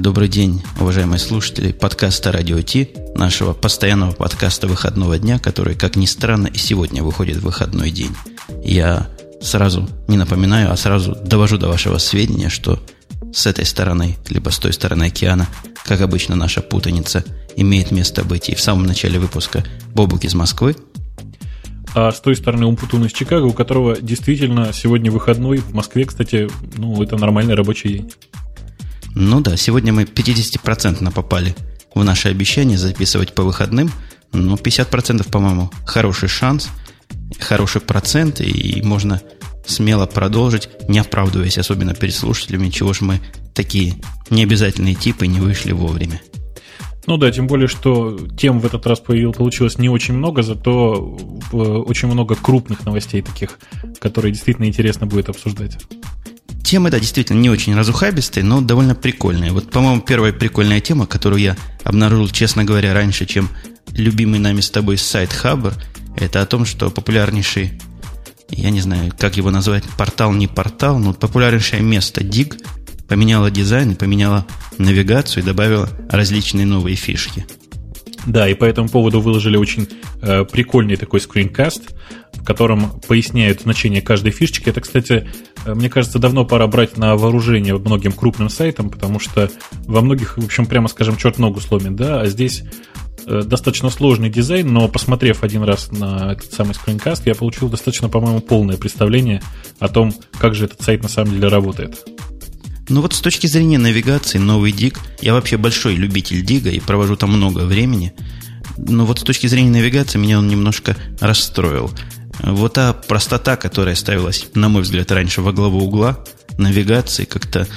Добрый день, уважаемые слушатели подкаста «Радио Ти», нашего постоянного подкаста выходного дня, который, как ни странно, и сегодня выходит в выходной день. Я сразу не напоминаю, а сразу довожу до вашего сведения, что с этой стороны, либо с той стороны океана, как обычно, наша путаница имеет место быть. И в самом начале выпуска Бобук из Москвы. А с той стороны Умпутун из Чикаго, у которого действительно сегодня выходной. В Москве, кстати, ну, это нормальный рабочий день. Ну да, сегодня мы 50% попали в наше обещание записывать по выходным. Ну, 50%, по-моему, хороший шанс, хороший процент, и можно смело продолжить, не оправдываясь особенно перед слушателями, чего же мы такие необязательные типы не вышли вовремя. Ну да, тем более, что тем в этот раз получилось не очень много, зато очень много крупных новостей таких, которые действительно интересно будет обсуждать. Темы, да, действительно не очень разухабистые, но довольно прикольные. Вот, по-моему, первая прикольная тема, которую я обнаружил, честно говоря, раньше, чем любимый нами с тобой сайт Хабр, это о том, что популярнейший, я не знаю, как его назвать, портал, не портал, но популярнейшее место Digg поменяла дизайн, поменяла навигацию и добавила различные новые фишки. Да, и по этому поводу выложили очень прикольный такой скринкаст, в котором поясняют значение каждой фишечки. Это, кстати, мне кажется, давно пора брать на вооружение многим крупным сайтам, потому что во многих, в общем, прямо скажем, черт ногу сломит, да, а здесь достаточно сложный дизайн, но посмотрев один раз на этот самый скринкаст, я получил достаточно, по-моему, полное представление о том, как же этот сайт на самом деле работает. Ну вот с точки зрения навигации, новый Digg, я вообще большой любитель Digg и провожу там много времени, но вот с точки зрения навигации меня он немножко расстроил. Вот та простота, которая ставилась, на мой взгляд, раньше во главу угла навигации, как-то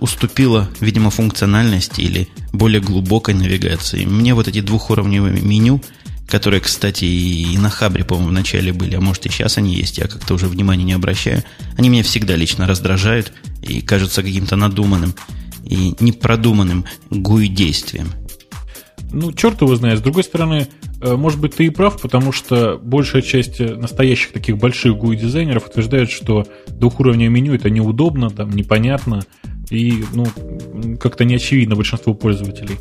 уступила, видимо, функциональности или более глубокой навигации. Мне вот эти двухуровневые меню, которые, кстати, и на Хабре, по-моему, вначале были, а может и сейчас они есть, я как-то уже внимания не обращаю, они меня всегда лично раздражают и кажутся каким-то надуманным и непродуманным GUI-действием. Ну, черт его знает. С другой стороны, может быть, ты и прав, потому что большая часть настоящих таких больших GUI-дизайнеров утверждает, что двухуровневое меню – это неудобно, там, непонятно и, ну, как-то не очевидно большинству пользователей.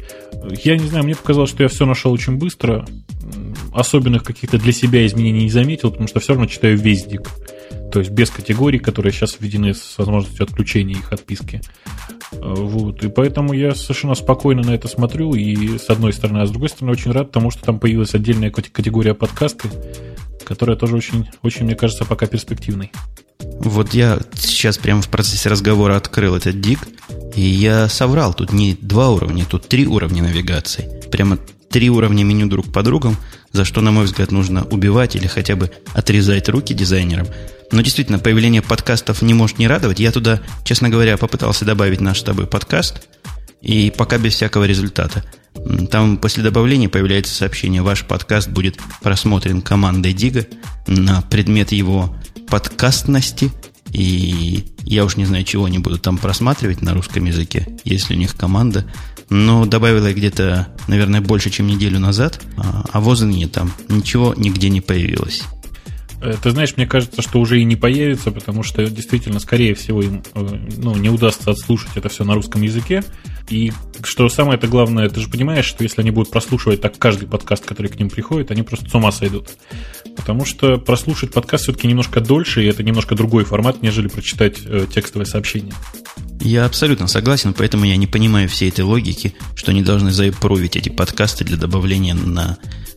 Я не знаю, мне показалось, что я все нашел очень быстро. Особенных каких-то для себя изменений не заметил, потому что все равно читаю весь Digg. То есть без категорий, которые сейчас введены с возможностью отключения их отписки. Вот. И поэтому я совершенно спокойно на это смотрю. И с одной стороны, а с другой стороны, очень рад тому, что там появилась отдельная категория подкасты, которая тоже очень, очень, мне кажется, пока перспективной. Вот я сейчас прямо в процессе разговора открыл этот Digg, и я соврал. Тут не два уровня, тут три уровня навигации. Прямо три уровня меню друг по другу, за что, на мой взгляд, нужно убивать или хотя бы отрезать руки дизайнерам. Но действительно, появление подкастов не может не радовать. Я туда, честно говоря, попытался добавить наш с тобой подкаст, и пока без всякого результата. Там после добавления появляется сообщение: ваш подкаст будет просмотрен командой Digg на предмет его подкастности. И я уж не знаю, чего они будут там просматривать на русском языке, если у них команда. Но добавила я где-то, наверное, больше, чем неделю назад, а возле там ничего нигде не появилось. Ты знаешь, мне кажется, что уже и не появится, потому что действительно, скорее всего, им не удастся отслушать это все на русском языке. И что самое главное, ты же понимаешь, что если они будут прослушивать так каждый подкаст, который к ним приходит, они просто с ума сойдут. Потому что прослушать подкаст все-таки немножко дольше, и это немножко другой формат, нежели прочитать текстовое сообщение. Я абсолютно согласен, поэтому я не понимаю всей этой логики, что они должны зааппровить эти подкасты для добавления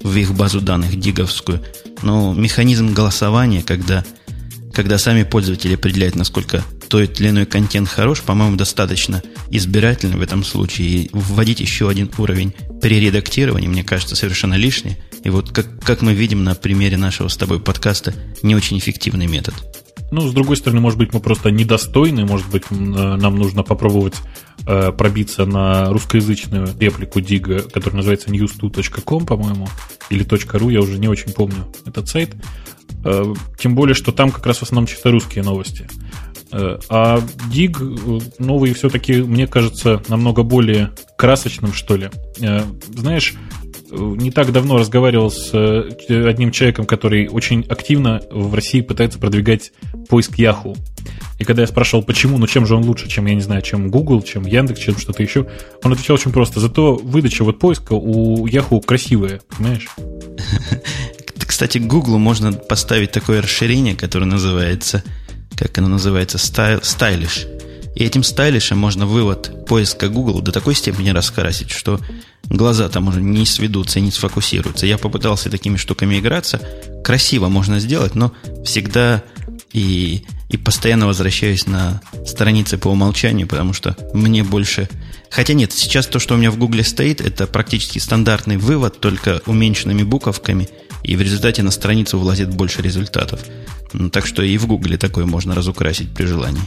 в их базу данных дигговскую. Но механизм голосования, когда сами пользователи определяют, насколько тот или иной контент хорош, по-моему, достаточно избирательный в этом случае. И вводить еще один уровень при редактировании, мне кажется, совершенно лишний. И вот, как мы видим на примере нашего с тобой подкаста, не очень эффективный метод. Ну, с другой стороны, может быть, мы просто недостойны, может быть, нам нужно попробовать пробиться на русскоязычную реплику Digg, которая называется news2.com, по-моему, или .ru, я уже не очень помню этот сайт. Тем более, что там как раз в основном чисто русские новости. А Digg новый все-таки, мне кажется, намного более красочным, что ли. Знаешь, не так давно разговаривал с одним человеком, который очень активно в России пытается продвигать поиск Yahoo. И когда я спрашивал, почему, ну чем же он лучше, чем, я не знаю, чем Google, чем Яндекс, чем что-то еще, он отвечал очень просто. Зато выдача вот поиска у Yahoo красивая, понимаешь? Кстати, к Google можно поставить такое расширение, которое называется, как оно называется, Stylish. И этим стайлишем можно вывод поиска Google до такой степени раскрасить, что глаза там уже не сведутся и не сфокусируются. Я попытался такими штуками играться. Красиво можно сделать, но всегда и постоянно возвращаюсь на страницы по умолчанию, потому что мне больше... Хотя нет, сейчас то, что у меня в Гугле стоит, это практически стандартный вывод, только уменьшенными буковками, и в результате на страницу влазит больше результатов. Ну, так что и в Гугле такое можно разукрасить при желании.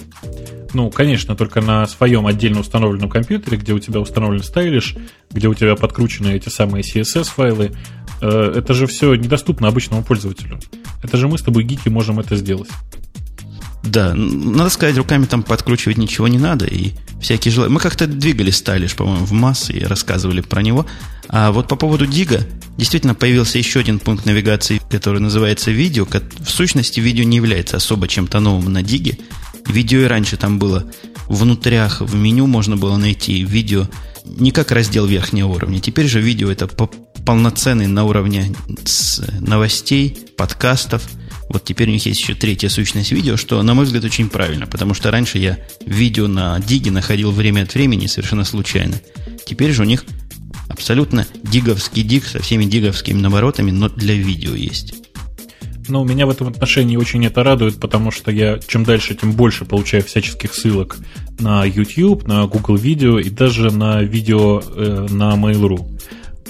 Ну, конечно, только на своем отдельно установленном компьютере, где у тебя установлен Stylish, где у тебя подкручены эти самые CSS-файлы. Это же все недоступно обычному пользователю. Это же мы с тобой, гики, можем это сделать. Да, надо сказать, руками там подкручивать ничего не надо. И всякие желания. Мы как-то двигали Stylish, по-моему, в массы и рассказывали про него. А вот по поводу Digg действительно появился еще один пункт навигации, который называется видео. В сущности, видео не является особо чем-то новым на Digg. Видео и раньше там было внутрях, в меню можно было найти видео не как раздел верхнего уровня. Теперь же видео это полноценный на уровне новостей, подкастов. Вот теперь у них есть еще третья сущность видео, что, на мой взгляд, очень правильно, потому что раньше я видео на Digg находил время от времени совершенно случайно. Теперь же у них абсолютно диговский Digg со всеми диговскими наворотами, но для видео есть. Но меня в этом отношении очень это радует, потому что я чем дальше, тем больше получаю всяческих ссылок на YouTube, на Google Видео и даже на видео на Mail.ru.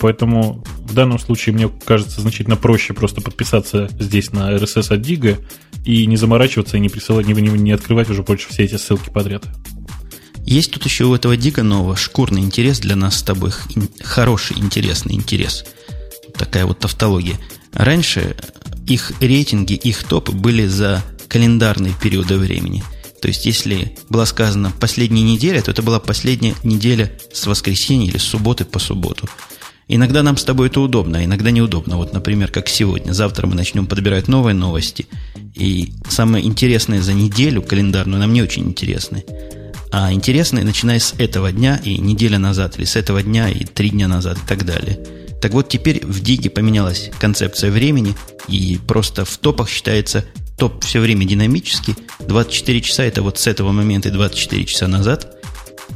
Поэтому в данном случае мне кажется значительно проще просто подписаться здесь на RSS от Digg и не заморачиваться, и не присылать, не открывать уже больше все эти ссылки подряд. Есть тут еще у этого Digg нового шкурный интерес для нас с тобой. Хороший, интересный интерес. Такая вот тавтология. Раньше их рейтинги, их топы были за календарные периоды времени. То есть, если была сказана последняя неделя, то это была последняя неделя с воскресенья или с субботы по субботу. Иногда нам с тобой это удобно, а иногда неудобно. Вот, например, как сегодня. Завтра мы начнем подбирать новые новости. И самые интересные за неделю календарную нам не очень интересны. А интересные, начиная с этого дня и неделя назад, или с этого дня и 3 дня назад и так далее. Так вот, теперь в Digg поменялась концепция времени, и просто в топах считается топ все время динамически. 24 часа – это вот с этого момента и 24 часа назад.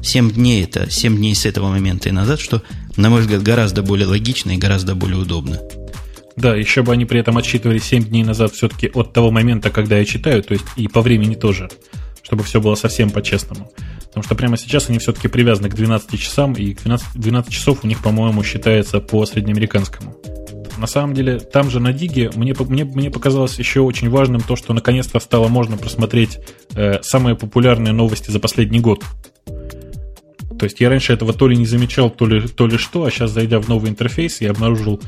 7 дней – это 7 дней с этого момента и назад, что, на мой взгляд, гораздо более логично и гораздо более удобно. Да, еще бы они при этом отсчитывали 7 дней назад все-таки от того момента, когда я читаю, то есть и по времени тоже, чтобы все было совсем по-честному. Потому что прямо сейчас они все-таки привязаны к 12 часам, и 12 часов у них, по-моему, считается по среднеамериканскому. На самом деле, там же на Digg мне показалось еще очень важным то, что наконец-то стало можно просмотреть самые популярные новости за последний год. То есть я раньше этого то ли не замечал, то ли что, а сейчас, зайдя в новый интерфейс, я обнаружил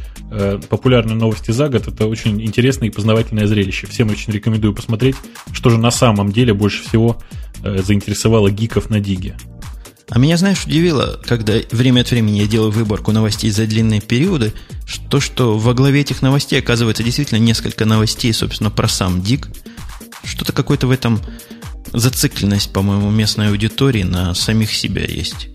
популярные новости за год. Это очень интересное и познавательное зрелище. Всем очень рекомендую посмотреть, что же на самом деле больше всего заинтересовало гиков на Digg. А меня, знаешь, удивило, когда время от времени я делаю выборку новостей за длинные периоды, что во главе этих новостей оказывается действительно несколько новостей, собственно, про сам Digg. Что-то какое-то в этом... Зацикленность, по-моему, местной аудитории на самих себя есть.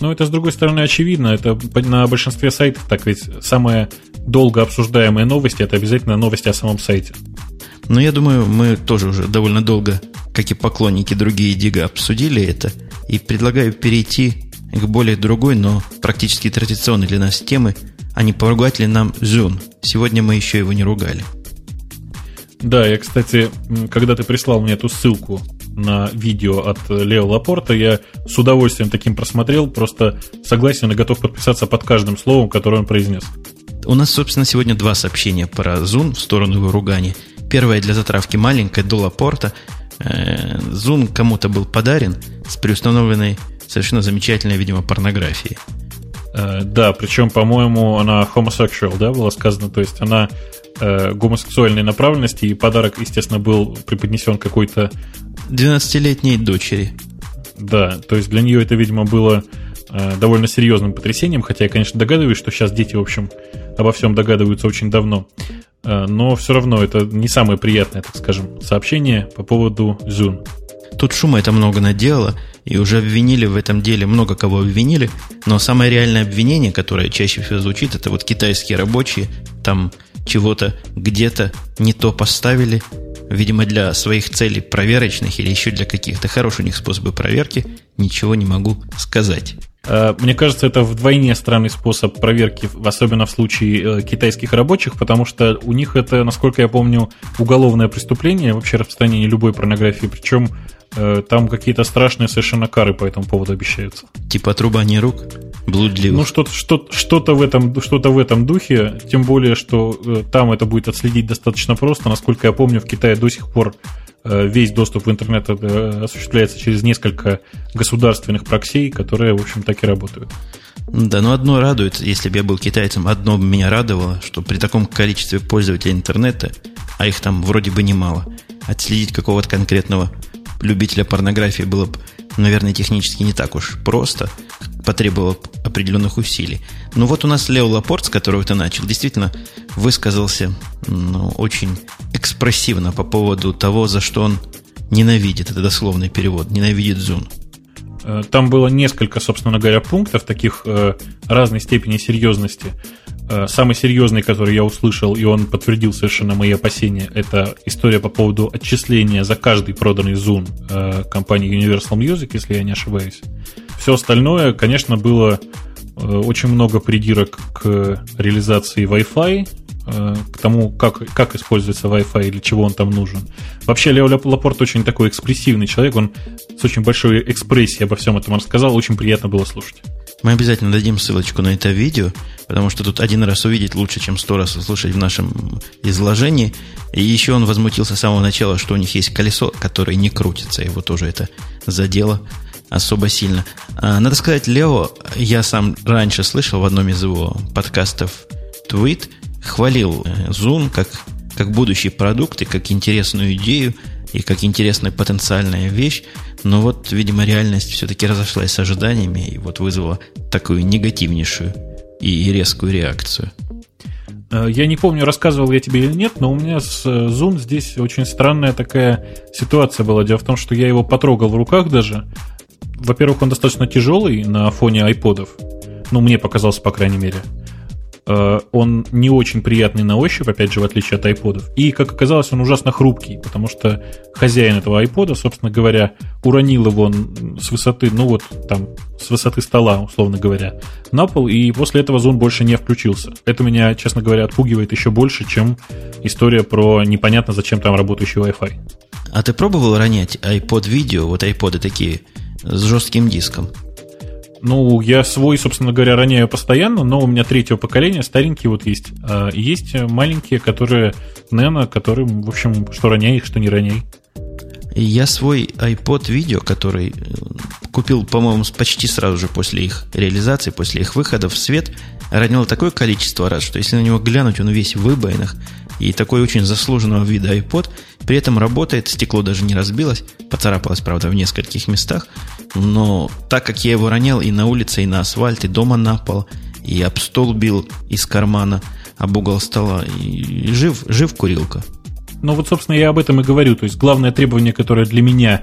Ну, это, с другой стороны, очевидно. Это на большинстве сайтов так, ведь самые долго обсуждаемые новости – это обязательно новости о самом сайте. Ну, я думаю, мы тоже уже довольно долго, как и поклонники другие Digg, обсудили это. И предлагаю перейти к более другой, но практически традиционной для нас темы, а не поругать ли нам Zoom. Сегодня мы еще его не ругали. Да, я, кстати, когда ты прислал мне эту ссылку на видео от Лео Лапорта, я с удовольствием таким просмотрел, просто согласен и готов подписаться под каждым словом, которое он произнес. У нас, собственно, сегодня два сообщения про Zoom в сторону его ругания. Первое для затравки маленькое, до Лапорта. Zoom кому-то был подарен с приустановленной совершенно замечательной, видимо, порнографией. Да, причем, по-моему, она homosexual, да, было сказано, то есть она гомосексуальной направленности, и подарок, естественно, был преподнесен какой-то... 12-летней дочери. Да, то есть для нее это, видимо, было довольно серьезным потрясением, хотя я, конечно, догадываюсь, что сейчас дети, в общем, обо всем догадываются очень давно, но все равно это не самое приятное, так скажем, сообщение по поводу Zoom. Тут шума это много наделало, и уже обвинили в этом деле, много кого обвинили, но самое реальное обвинение, которое чаще всего звучит, это вот китайские рабочие там чего-то где-то не то поставили, видимо, для своих целей проверочных или еще для каких-то хороших у них способов проверки, ничего не могу сказать. Мне кажется, это вдвойне странный способ проверки, особенно в случае китайских рабочих, потому что у них это, насколько я помню, уголовное преступление, вообще распространение любой порнографии, причем там какие-то страшные совершенно кары по этому поводу обещаются. Типа отрубание рук? Блудливых. Ну, что-то в этом духе, тем более, что там это будет отследить достаточно просто. Насколько я помню, в Китае до сих пор весь доступ в интернет осуществляется через несколько государственных проксей, которые, в общем, так и работают. Да, но одно радует, если бы я был китайцем, одно меня радовало, что при таком количестве пользователей интернета, а их там вроде бы немало, отследить какого-то конкретного любителя порнографии было бы, наверное, технически не так уж просто, потребовало определенных усилий. Но вот у нас Лео Лапорт, с которого ты начал, действительно высказался очень экспрессивно по поводу того, за что он ненавидит, это дословный перевод, ненавидит Zoom. Там было несколько, собственно говоря, пунктов таких разной степени серьезности. Самый серьезный, который я услышал, и он подтвердил совершенно мои опасения, это история по поводу отчисления за каждый проданный Zoom компании Universal Music, если я не ошибаюсь. Все остальное, конечно, было очень много придирок к реализации Wi-Fi, к тому, как используется Wi-Fi и для чего он там нужен. Вообще, Лео Лапорт очень такой экспрессивный человек, он с очень большой экспрессией обо всем этом рассказал, очень приятно было слушать. Мы обязательно дадим ссылочку на это видео, потому что тут один раз увидеть лучше, чем 100 раз услышать в нашем изложении. И еще он возмутился с самого начала, что у них есть колесо, которое не крутится, его тоже это задело особо сильно. Надо сказать, Лео, я сам раньше слышал в одном из его подкастов твит, хвалил Zoom как будущий продукт и как интересную идею, и как интересная потенциальная вещь, но вот, видимо, реальность все-таки разошлась с ожиданиями и вот вызвала такую негативнейшую и резкую реакцию. Я не помню, рассказывал я тебе или нет, но у меня с Zoom здесь очень странная такая ситуация была. Дело в том, что я его потрогал в руках даже. Во-первых, он достаточно тяжелый на фоне айподов. Ну, мне показался, по крайней мере. Он не очень приятный на ощупь, опять же, в отличие от айподов. И, как оказалось, он ужасно хрупкий, потому что хозяин этого айпода, собственно говоря, уронил его с высоты, ну вот там, с высоты стола, условно говоря, на пол, и после этого Zoom больше не включился. Это меня, честно говоря, отпугивает еще больше, чем история про непонятно зачем там работающий Wi-Fi. А ты пробовал ронять iPod-видео, вот айподы такие, с жестким диском? Ну, я свой, собственно говоря, роняю постоянно, но у меня третьего поколения, старенькие вот есть. Есть маленькие, которые нано, которые, в общем, что роняй, что не роняй. Я свой iPod Video, который купил, по-моему, почти сразу же после их реализации, после их выхода в свет, ронял такое количество раз, что если на него глянуть, он весь в выбоинах, и такой очень заслуженного вида iPod, при этом работает, стекло даже не разбилось, поцарапалось, правда, в нескольких местах, но так как я его ронял и на улице, и на асфальт, и дома на пол, и об стол бил из кармана, об угол стола, и жив курилка. Ну вот, собственно, я об этом и говорю, то есть главное требование, которое для меня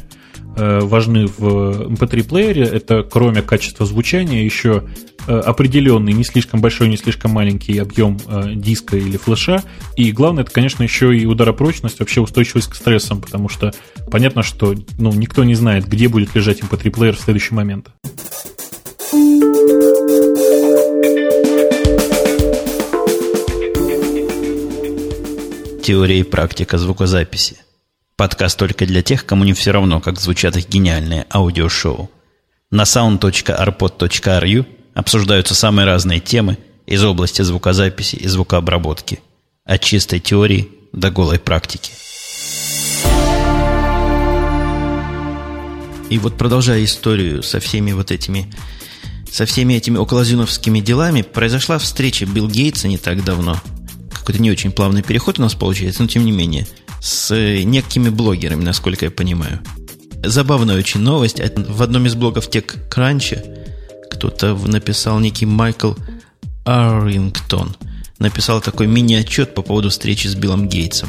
важны в MP3-плеере, это кроме качества звучания еще определенный, не слишком большой, не слишком маленький объем диска или флеша. И главное, это, конечно, еще и ударопрочность, вообще устойчивость к стрессам, потому что понятно, что никто не знает, где будет лежать MP3-плеер в следующий момент. Теория и практика звукозаписи. Подкаст только для тех, кому не все равно, как звучат их гениальные аудиошоу. На sound.arpod.ru обсуждаются самые разные темы из области звукозаписи и звукообработки. От чистой теории до голой практики. И вот, продолжая историю со всеми этими околозюновскими делами, произошла встреча Билла Гейтса не так давно. Какой-то не очень плавный переход у нас получается, но тем не менее, с некими блогерами, насколько я понимаю. Забавная очень новость. В одном из блогов TechCrunch кто-то написал, некий Майкл Аррингтон, написал такой мини-отчет по поводу встречи с Биллом Гейтсом.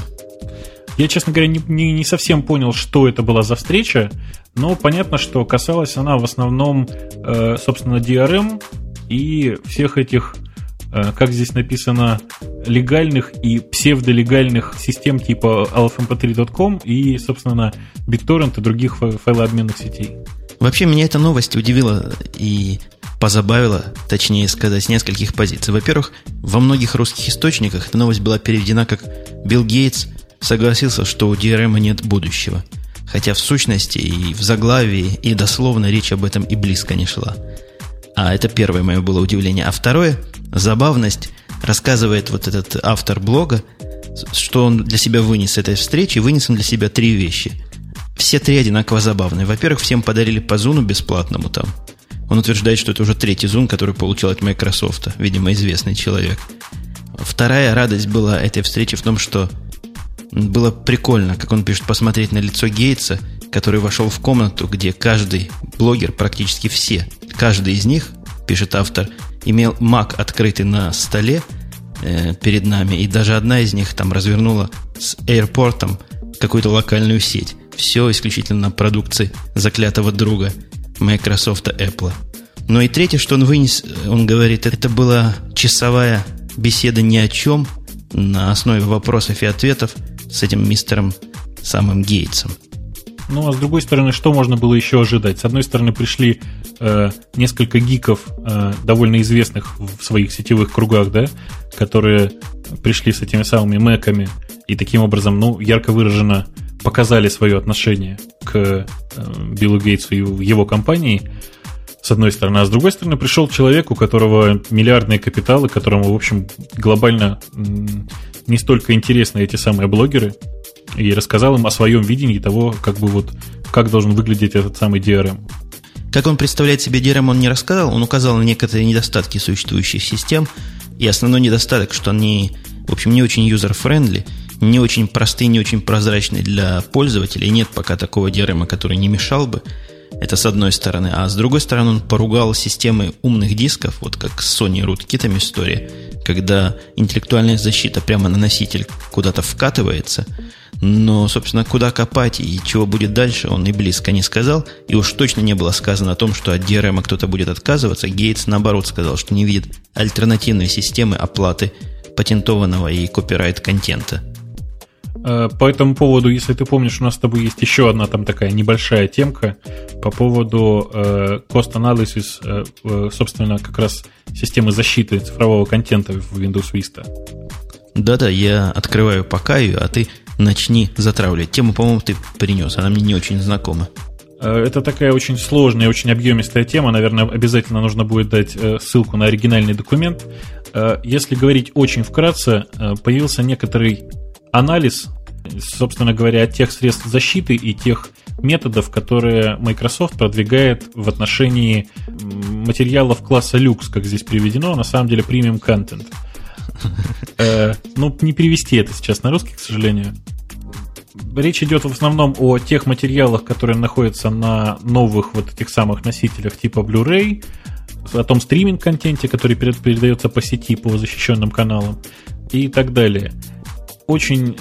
Я, честно говоря, не совсем понял, что это была за встреча, но понятно, что касалась она в основном, собственно, DRM и всех этих, как здесь написано, легальных и псевдолегальных систем типа allofmp3.com и, собственно, BitTorrent и других файлообменных сетей. Вообще, меня эта новость удивила и позабавила, точнее сказать, с нескольких позиций. Во-первых, во многих русских источниках эта новость была переведена как «Билл Гейтс согласился, что у DRM нет будущего». Хотя в сущности и в заглавии, и дословно речь об этом и близко не шла. А это первое мое было удивление. А второе, забавность, рассказывает вот этот автор блога, что он для себя вынес с этой встречи. Вынес он для себя три вещи. Все три одинаково забавные. Во-первых, всем подарили по зуну бесплатному там. Он утверждает, что это уже третий зун, который получил от Microsoft. Видимо, известный человек. Вторая радость была этой встречи в том, что было прикольно, как он пишет, посмотреть на лицо Гейтса, который вошел в комнату, где каждый блогер, практически все, каждый из них, пишет автор, имел Mac открытый на столе перед нами, и даже одна из них там развернула с AirPort'ом какую-то локальную сеть. Все исключительно на продукции заклятого друга Microsoft, Apple. Ну и третье, что он вынес, он говорит, это была часовая беседа ни о чем на основе вопросов и ответов с этим мистером самым Гейтсом. Ну, а с другой стороны, что можно было еще ожидать? С одной стороны, пришли несколько гиков, довольно известных в своих сетевых кругах, да, которые пришли с этими самыми мэками и таким образом, ну, ярко выраженно показали свое отношение к Биллу Гейтсу и его компании, с одной стороны. А с другой стороны, пришел человек, у которого миллиардные капиталы, которому, в общем, глобально не столько интересны эти самые блогеры, и рассказал им о своем видении того, как бы вот, как должен выглядеть этот самый DRM. Как он представляет себе DRM, он не рассказал, он указал на некоторые недостатки существующих систем, и основной недостаток, что они, в общем, не очень юзер-френдли, не очень простые, не очень прозрачные для пользователей. Нет пока такого DRM, который не мешал бы. Это с одной стороны. А с другой стороны, он поругал системы умных дисков, вот как с Sony Rootkit'ом история, когда интеллектуальная защита прямо на носитель куда-то вкатывается. Но, собственно, куда копать и чего будет дальше, он и близко не сказал. И уж точно не было сказано о том, что от DRM кто-то будет отказываться. Гейтс, наоборот, сказал, что не видит альтернативной системы оплаты патентованного и копирайт-контента. По этому поводу, если ты помнишь, у нас с тобой есть еще одна там такая небольшая темка по поводу cost-analysis, собственно, как раз системы защиты цифрового контента в Windows Vista. Да-да, я открываю пока ее, а ты начни затравливать. Тему, по-моему, ты принес, она мне не очень знакома. Это такая очень сложная, очень объемистая тема. Наверное, обязательно нужно будет дать ссылку на оригинальный документ. Если говорить очень вкратце, появился некоторый анализ, собственно говоря, от тех средств защиты и тех методов, которые Microsoft продвигает в отношении материалов класса люкс, как здесь приведено, на самом деле премиум контент. Ну, не перевести это сейчас на русский, к сожалению. Речь идет в основном о тех материалах, которые находятся на новых вот этих самых носителях типа Blu-ray, о том стриминг-контенте, который передается по сети, по защищенным каналам и так далее. Очень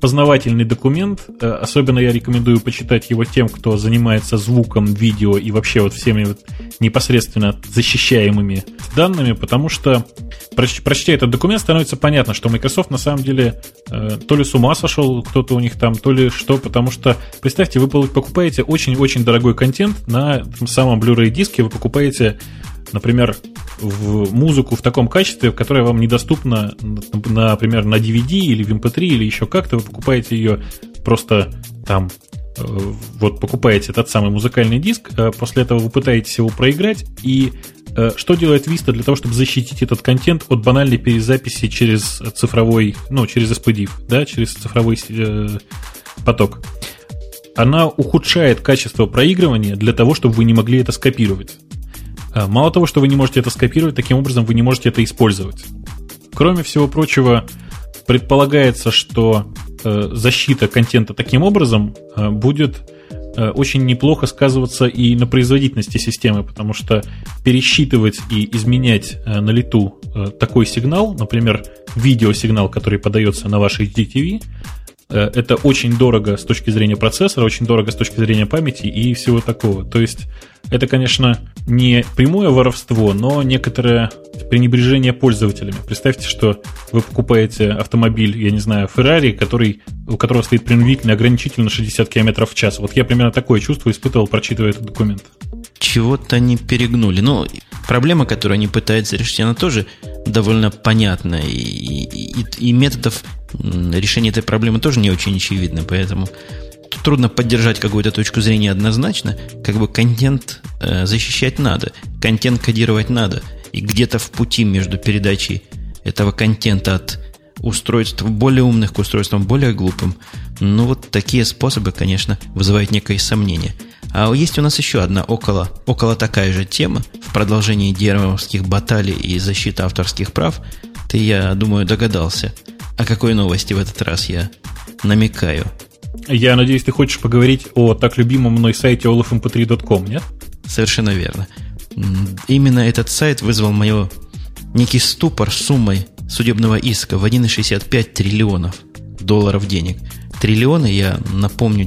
познавательный документ. Особенно я рекомендую почитать его тем, кто занимается звуком, видео и вообще вот всеми вот непосредственно защищаемыми данными, потому что, прочтя этот документ, становится понятно, что Microsoft на самом деле то ли с ума сошел кто-то у них там, то ли что, потому что, представьте, вы покупаете очень-очень дорогой контент на самом Blu-ray диске, вы покупаете, например, в музыку в таком качестве, которая вам недоступна, например, на DVD или в MP3 или еще как-то, вы покупаете ее просто там, вот покупаете этот самый музыкальный диск, после этого вы пытаетесь его проиграть, и что делает Vista для того, чтобы защитить этот контент от банальной перезаписи через цифровой, ну, через SPDIF, да, через цифровой поток? Она ухудшает качество проигрывания для того, чтобы вы не могли это скопировать. Мало того, что вы не можете это скопировать, таким образом вы не можете это использовать. Кроме всего прочего, предполагается, что защита контента таким образом будет очень неплохо сказываться и на производительности системы, потому что пересчитывать и изменять на лету такой сигнал, например, видеосигнал, который подается на ваш HDTV, Это очень дорого с точки зрения процессора, очень дорого с точки зрения памяти и всего такого. То есть это, конечно, не прямое воровство, но некоторое пренебрежение пользователями. Представьте, что вы покупаете автомобиль, я не знаю, Ferrari, у которого стоит принудительный ограничитель на 60 км в час. Вот я примерно такое чувство испытывал, прочитывая этот документ. Чего-то они перегнули. Но проблема, которую они пытаются решить, она тоже довольно понятна. И методов решения этой проблемы тоже не очень очевидно. Поэтому трудно поддержать какую-то точку зрения однозначно. Как бы контент защищать надо, контент кодировать надо. И где-то в пути между передачей этого контента от устройств более умных к устройствам более глупым. Ну вот такие способы, конечно, вызывают некое сомнение. А есть у нас еще одна около такая же тема в продолжении DRM-овских баталий и защиты авторских прав. Ты, я думаю, догадался, о какой новости в этот раз я намекаю. Я надеюсь, ты хочешь поговорить о так любимом мной сайте allofmp3.com, нет? Совершенно верно. Именно этот сайт вызвал мой некий ступор суммой судебного иска в 1,65 триллионов долларов денег. Триллионы, я напомню,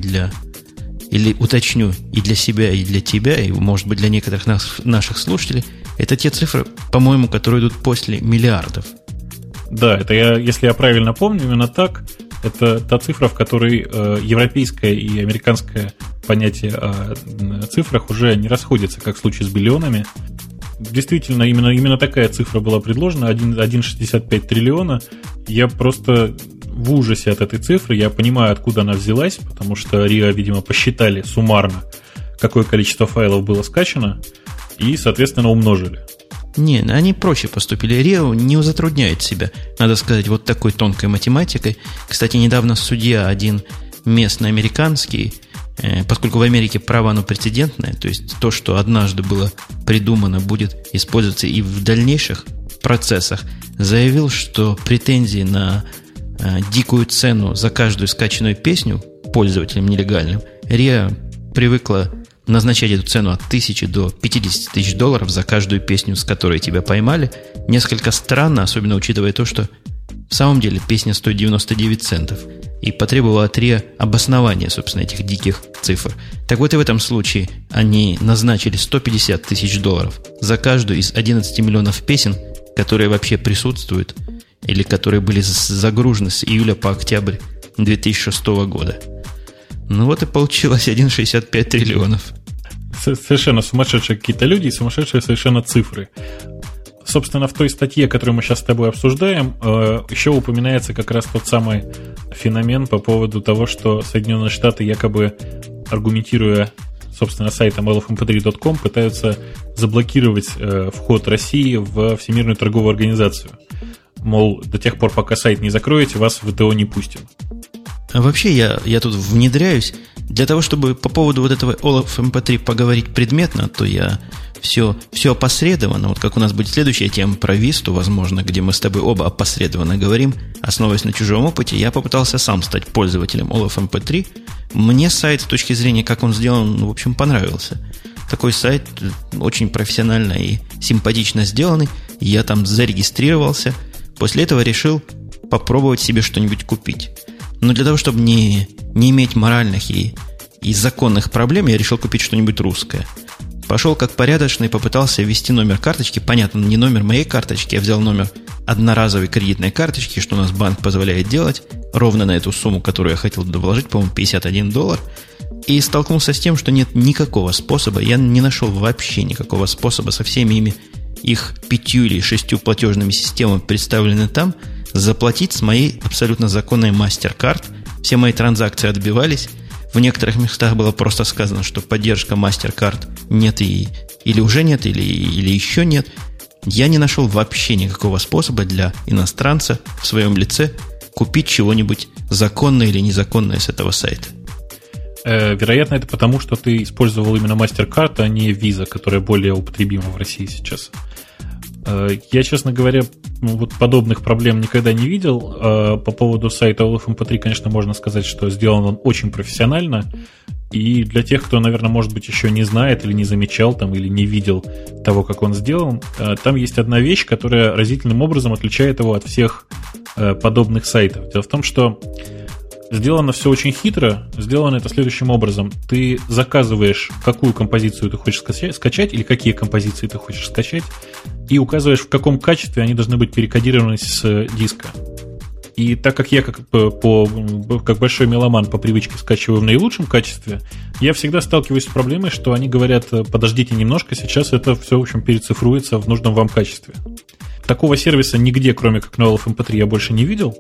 или уточню и для себя, и для тебя, и, может быть, для некоторых наших слушателей, это те цифры, по-моему, которые идут после миллиардов. Да, это я, если я правильно помню, именно так. Это та цифра, в которой европейское и американское понятие о цифрах уже не расходятся, как в случае с биллионами. Действительно, именно такая цифра была предложена, 1,65 триллиона. Я просто в ужасе от этой цифры. Я понимаю, откуда она взялась, потому что РИА, видимо, посчитали суммарно, какое количество файлов было скачано, и, соответственно, умножили. Не, они проще поступили. РИА не затрудняет себя, надо сказать, вот такой тонкой математикой. Кстати, недавно судья один местный американский, поскольку в Америке право оно прецедентное, то есть то, что однажды было придумано, будет использоваться и в дальнейших процессах, заявил, что претензии на дикую цену за каждую скачанную песню пользователям нелегальным, РИА привыкла назначать эту цену от 1000 до 50 тысяч долларов за каждую песню, с которой тебя поймали. Несколько странно, особенно учитывая то, что в самом деле песня стоит 99 центов. И потребовала от РИА обоснования, собственно, этих диких цифр. Так вот и в этом случае они назначили 150 тысяч долларов за каждую из 11 миллионов песен, которые вообще присутствуют или которые были загружены с июля по октябрь 2006 года. Ну вот и получилось 1,65 триллионов. Совершенно сумасшедшие какие-то люди и сумасшедшие совершенно цифры. Собственно, в той статье, которую мы сейчас с тобой обсуждаем, еще упоминается как раз тот самый феномен по поводу того, что Соединенные Штаты, якобы аргументируя, собственно, сайтом allofmp3.com, пытаются заблокировать вход России во Всемирную торговую организацию. Мол, до тех пор, пока сайт не закроете, вас в ВТО не пустим. А вообще, я тут внедряюсь. Для того, чтобы по поводу вот этого allofmp3 поговорить предметно, то я все опосредованно, вот как у нас будет следующая тема про Висту, возможно, где мы с тобой оба опосредованно говорим, основываясь на чужом опыте, я попытался сам стать пользователем allofmp3. Мне сайт с точки зрения, как он сделан, в общем, понравился. Такой сайт очень профессионально и симпатично сделанный. Я там зарегистрировался. После этого решил попробовать себе что-нибудь купить. Но для того, чтобы не иметь моральных и законных проблем, я решил купить что-нибудь русское. Пошел как порядочный, попытался ввести номер карточки. Понятно, не номер моей карточки, я взял номер одноразовой кредитной карточки, что у нас банк позволяет делать, ровно на эту сумму, которую я хотел туда вложить, по-моему, $51. И столкнулся с тем, что нет никакого способа, я не нашел вообще никакого способа со всеми их 5 или 6 платежными системами, представлены там, заплатить с моей абсолютно законной MasterCard. Все мои транзакции отбивались. В некоторых местах было просто сказано, что поддержка MasterCard нет или уже нет, или еще нет. Я не нашел вообще никакого способа для иностранца в своем лице купить чего-нибудь законное или незаконное с этого сайта. Вероятно, это потому, что ты использовал именно MasterCard, а не Visa, которая более употребима в России сейчас. Я, честно говоря, вот подобных проблем никогда не видел. По поводу сайта allofmp3, конечно, можно сказать, что сделан он очень профессионально. И для тех, кто, наверное, может быть, еще не знает или не замечал там, или не видел того, как он сделан, там есть одна вещь, которая разительным образом отличает его от всех подобных сайтов. Дело в том, что Сделано все очень хитро. Сделано это следующим образом. Ты заказываешь, какую композицию ты хочешь скачать или какие композиции ты хочешь скачать, и указываешь, в каком качестве они должны быть перекодированы с диска. И так как я как большой меломан по привычке скачиваю в наилучшем качестве, я всегда сталкиваюсь с проблемой, что они говорят: подождите немножко, сейчас это все, в общем, перецифруется в нужном вам качестве. Такого сервиса нигде, кроме как на allofmp3, я больше не видел.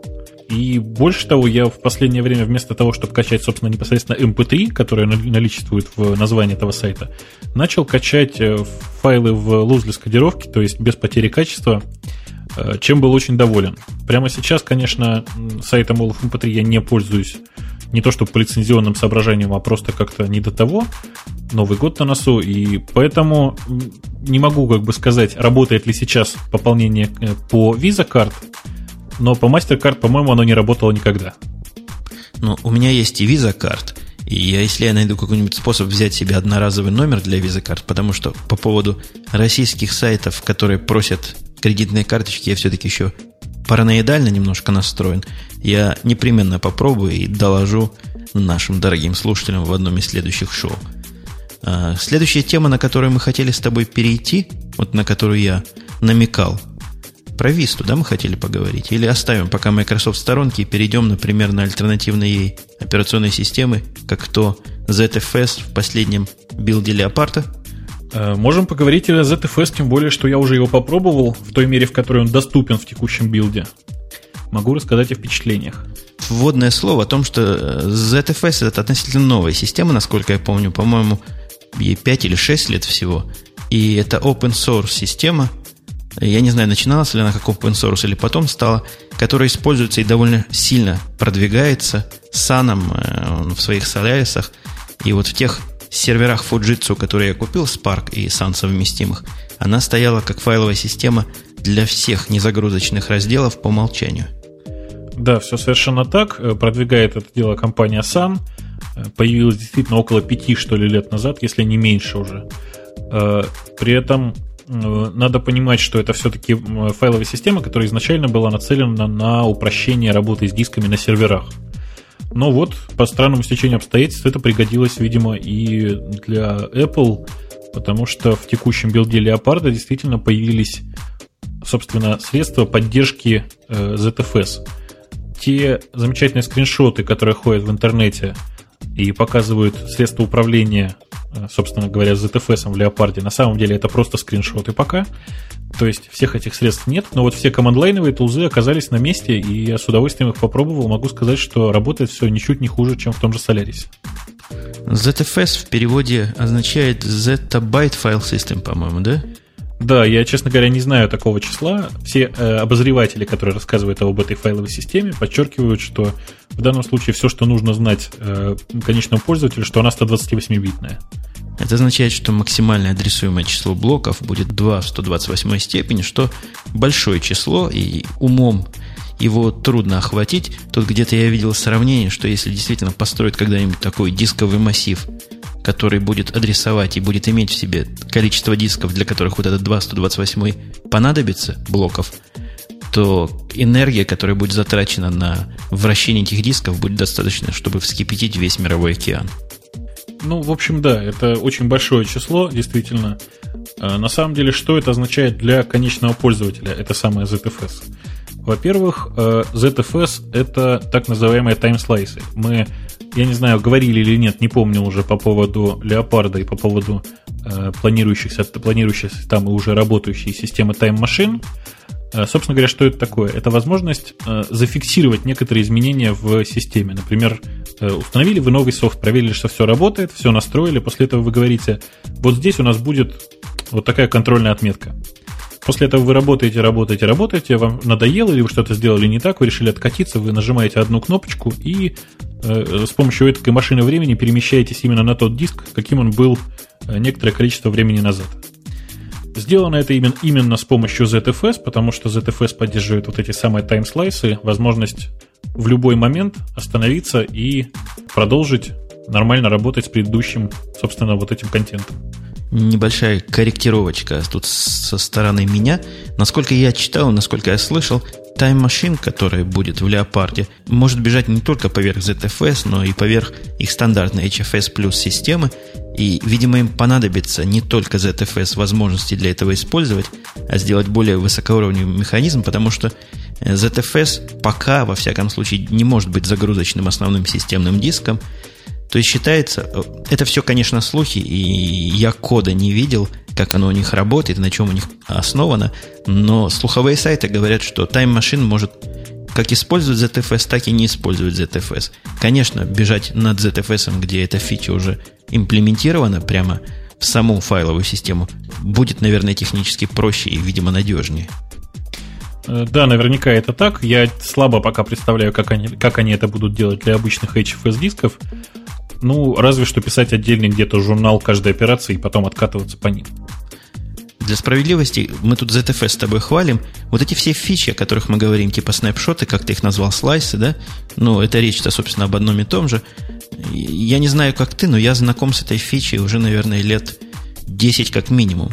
И больше того, я в последнее время вместо того, чтобы качать, собственно, непосредственно MP3, которое наличествует в названии этого сайта, начал качать файлы в lossless кодировке, то есть без потери качества, чем был очень доволен. Прямо сейчас, конечно, сайтом allofmp3 я не пользуюсь, не то чтобы по лицензионным соображениям, а просто как-то не до того. Новый год на носу, и поэтому не могу как бы сказать, работает ли сейчас пополнение по Visa карт, но по MasterCard, по-моему, оно не работало никогда. Ну, у меня есть и Visa карт, и если я найду какой-нибудь способ взять себе одноразовый номер для Visa карт, потому что по поводу российских сайтов, которые просят кредитные карточки, я все-таки еще параноидально немножко настроен. Я непременно попробую и доложу нашим дорогим слушателям в одном из следующих шоу. Следующая тема, на которую мы хотели с тобой перейти, вот на которую я намекал, про Висту, да, мы хотели поговорить? Или оставим пока Microsoft в сторонке и перейдем, например, на альтернативные ей операционные системы, как то ZFS в последнем билде Леопарда? Можем поговорить о ZFS, тем более, что я уже его попробовал в той мере, в которой он доступен в текущем билде. Могу рассказать о впечатлениях. Вводное слово о том, что ZFS – это относительно новая система, насколько я помню. По-моему, ей 5 или 6 лет всего. И это open-source система. Я не знаю, начиналась ли она как open-source или потом стала, которая используется и довольно сильно продвигается саном в своих Solaris'ах. И вот в тех серверах Fujitsu, которые я купил, Spark и Sun совместимых, она стояла как файловая система для всех незагрузочных разделов по умолчанию. Да, все совершенно так. Продвигает это дело компания Sun. Появилась действительно около 5, что ли, лет назад, если не меньше уже. При этом надо понимать, что это все-таки файловая система, которая изначально была нацелена на упрощение работы с дисками на серверах. Но вот по странному стечению обстоятельств это пригодилось, видимо, и для Apple, потому что в текущем билде Леопарда действительно появились, собственно, средства поддержки ZFS. Те замечательные скриншоты, которые ходят в интернете и показывают средства управления, собственно говоря, ZFS в Леопарде, на самом деле это просто скриншоты пока. То есть всех этих средств нет, но вот все командлайновые тулзы оказались на месте, и я с удовольствием их попробовал. Могу сказать, что работает все ничуть не хуже, чем в том же Solaris. ZFS в переводе означает Zettabyte File System, по-моему, да? Да, я, честно говоря, не знаю такого числа. Все обозреватели, которые рассказывают об этой файловой системе, подчеркивают, что в данном случае все, что нужно знать конечному пользователю, что она 128-битная. Это означает, что максимально адресуемое число блоков будет 2 в 128 степени, что большое число, и умом его трудно охватить. Тут где-то я видел сравнение, что если действительно построить когда-нибудь такой дисковый массив, который будет адресовать и будет иметь в себе количество дисков, для которых вот этот 2 128 понадобится, блоков, то энергия, которая будет затрачена на вращение этих дисков, будет достаточно, чтобы вскипятить весь мировой океан. Ну, в общем, да, это очень большое число, действительно. На самом деле, что это означает для конечного пользователя, это самое ZFS? Во-первых, ZFS – это так называемые таймслайсы. Я не знаю, говорили или нет, не помню уже по поводу Леопарда и по поводу планирующихся там и уже работающей системы Time Machine. Собственно говоря, что это такое? Это возможность зафиксировать некоторые изменения в системе. Например, установили вы новый софт, проверили, что все работает, все настроили. После этого вы говорите: вот здесь у нас будет вот такая контрольная отметка. После этого вы работаете, вам надоело, или вы что-то сделали не так, вы решили откатиться, вы нажимаете одну кнопочку и с помощью этой машины времени перемещаетесь именно на тот диск, каким он был некоторое количество времени назад. Сделано это именно с помощью ZFS, потому что ZFS поддерживает вот эти самые таймслайсы, возможность в любой момент остановиться и продолжить нормально работать с предыдущим, собственно, вот этим контентом. Небольшая корректировочка тут со стороны меня. Насколько я читал, насколько я слышал, Time Machine, которая будет в Леопарде, может бежать не только поверх ZFS, но и поверх их стандартной HFS плюс системы. И, видимо, им понадобится не только ZFS возможности для этого использовать, а сделать более высокоуровневый механизм, потому что ZFS пока, во всяком случае, не может быть загрузочным основным системным диском. То есть считается, это все, конечно, слухи, и я кода не видел, как оно у них работает, на чем у них основано, но слуховые сайты говорят, что Time Machine может как использовать ZFS, так и не использовать ZFS. Конечно, бежать над ZFS, где эта фича уже имплементирована прямо в саму файловую систему, будет, наверное, технически проще и, видимо, надежнее. Да, наверняка это так. Я слабо пока представляю, как они это будут делать для обычных HFS-дисков. Ну, разве что писать отдельный где-то журнал каждой операции и потом откатываться по ним. Для справедливости, мы тут ZFS с тобой хвалим. Вот эти все фичи, о которых мы говорим, типа снапшоты, как ты их назвал, слайсы, да? Ну, это речь-то, собственно, об одном и том же. Я не знаю, как ты, но я знаком с этой фичей уже, наверное, лет 10 как минимум.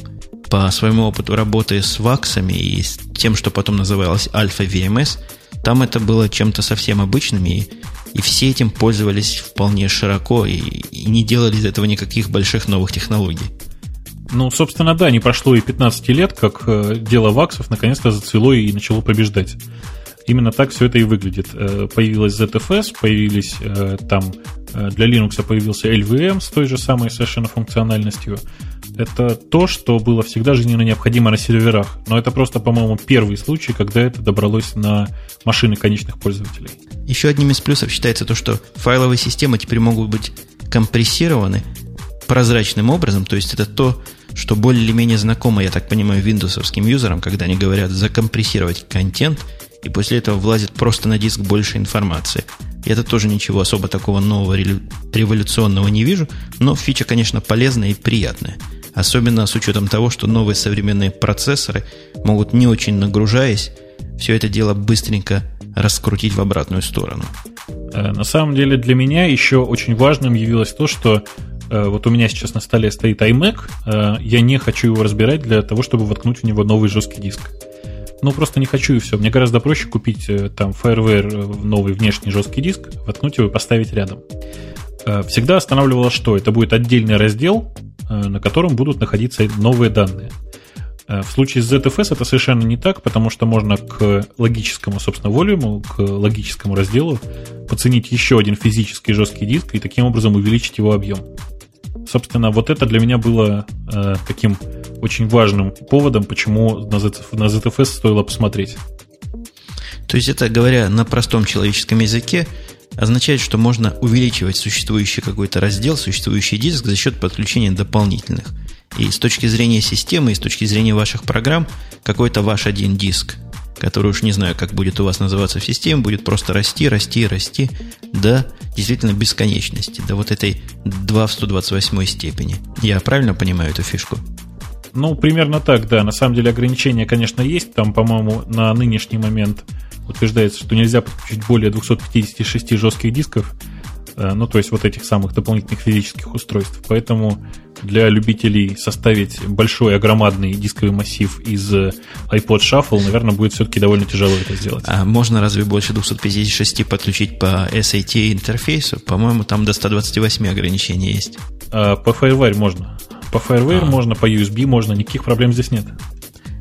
По своему опыту работы с ваксами и с тем, что потом называлось альфа-VMS, там это было чем-то совсем обычным, и все этим пользовались вполне широко и не делали из этого никаких больших новых технологий. Ну, собственно, да, не прошло и 15 лет, как дело ваксов наконец-то зацвело и начало побеждать. Именно так все это и выглядит. Появилась ZFS, появились там для Linux появился LVM с той же самой совершенно функциональностью. Это то, что было всегда жизненно необходимо на серверах. Но это просто, по-моему, первый случай, когда это добралось на машины конечных пользователей. Еще одним из плюсов считается то, что файловые системы теперь могут быть компрессированы прозрачным образом. То есть это то, что более-менее знакомо, я так понимаю, виндовсовским юзерам, когда они говорят «закомпрессировать контент», и после этого влазит просто на диск больше информации. Я-то тоже ничего особо такого нового, революционного не вижу, но фича, конечно, полезная и приятная. Особенно с учетом того, что новые современные процессоры могут, не очень нагружаясь, все это дело быстренько раскрутить в обратную сторону. На самом деле для меня еще очень важным явилось то, что вот у меня сейчас на столе стоит iMac, я не хочу его разбирать для того, чтобы воткнуть в него новый жесткий диск. Ну, просто не хочу, и все. Мне гораздо проще купить там FireWire, новый внешний жесткий диск, воткнуть его и поставить рядом. Всегда останавливало, что это будет отдельный раздел, на котором будут находиться новые данные. В случае с ZFS это совершенно не так, потому что можно к логическому, собственно, волюму, к логическому разделу подценить еще один физический жесткий диск и таким образом увеличить его объем. Собственно, вот это для меня было таким очень важным поводом, почему на ZFS стоило посмотреть. То есть это, говоря на простом человеческом языке, означает, что можно увеличивать существующий какой-то раздел, существующий диск за счет подключения дополнительных. И с точки зрения системы, и с точки зрения ваших программ, какой-то ваш один диск, который уж не знаю, как будет у вас называться в системе, будет просто расти до действительно бесконечности, до вот этой 2 в 128 степени. Я правильно понимаю эту фишку? Ну, примерно так, да. На самом деле ограничения, конечно, есть. Там, по-моему, на нынешний момент утверждается, что нельзя подключить более 256 жестких дисков, ну, то есть вот этих самых дополнительных физических устройств. Поэтому для любителей составить большой, огромадный дисковый массив из iPod Shuffle, наверное, будет все-таки довольно тяжело это сделать. А можно разве больше 256 подключить по SATA-интерфейсу? По-моему, там до 128 ограничений есть. А по FireWire можно. По FireWire можно, по USB можно, никаких проблем здесь нет.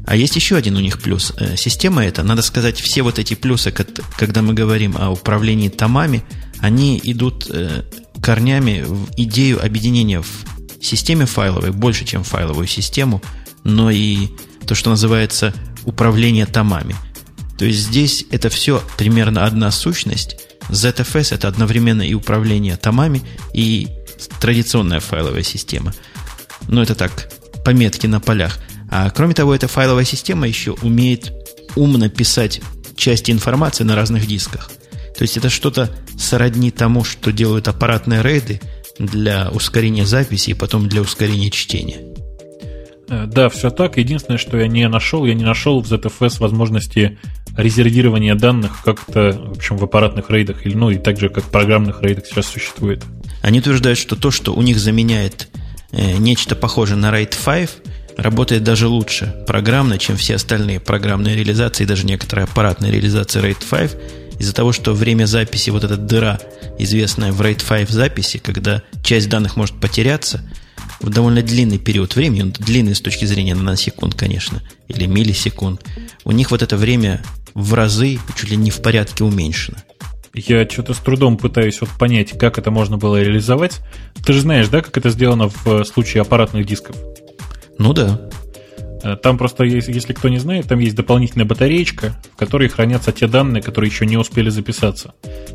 А есть еще один у них плюс. Система эта, надо сказать, все вот эти плюсы, когда мы говорим о управлении томами, они идут корнями в идею объединения в системе файловой больше, чем файловую систему, но и то, что называется управление томами. То есть здесь это все примерно одна сущность. ZFS – это одновременно и управление томами, и традиционная файловая система. Но это так, пометки на полях. А кроме того, эта файловая система еще умеет умно писать части информации на разных дисках. То есть это что-то сродни тому, что делают аппаратные RAID для ускорения записи и потом для ускорения чтения. Да, все так. Единственное, что я не нашел в ZFS возможности резервирования данных как-то, в общем, в аппаратных рейдах, ну и так же, как в программных рейдах сейчас существует. Они утверждают, что то, что у них заменяет нечто похожее на RAID 5, работает даже лучше программно, чем все остальные программные реализации, даже некоторые аппаратные реализации RAID 5, из-за того, что время записи, вот эта дыра, известная в RAID 5 записи, когда часть данных может потеряться, в довольно длинный период времени, он длинный с точки зрения наносекунд, конечно, или миллисекунд, у них вот это время в разы, чуть ли не в порядке уменьшено. Я что-то с трудом пытаюсь вот понять, как это можно было реализовать. Ты же знаешь, да, как это сделано в случае аппаратных дисков? Ну да. Там просто, если кто не знает, там есть дополнительная батареечка, в которой хранятся те данные, которые еще не успели записаться.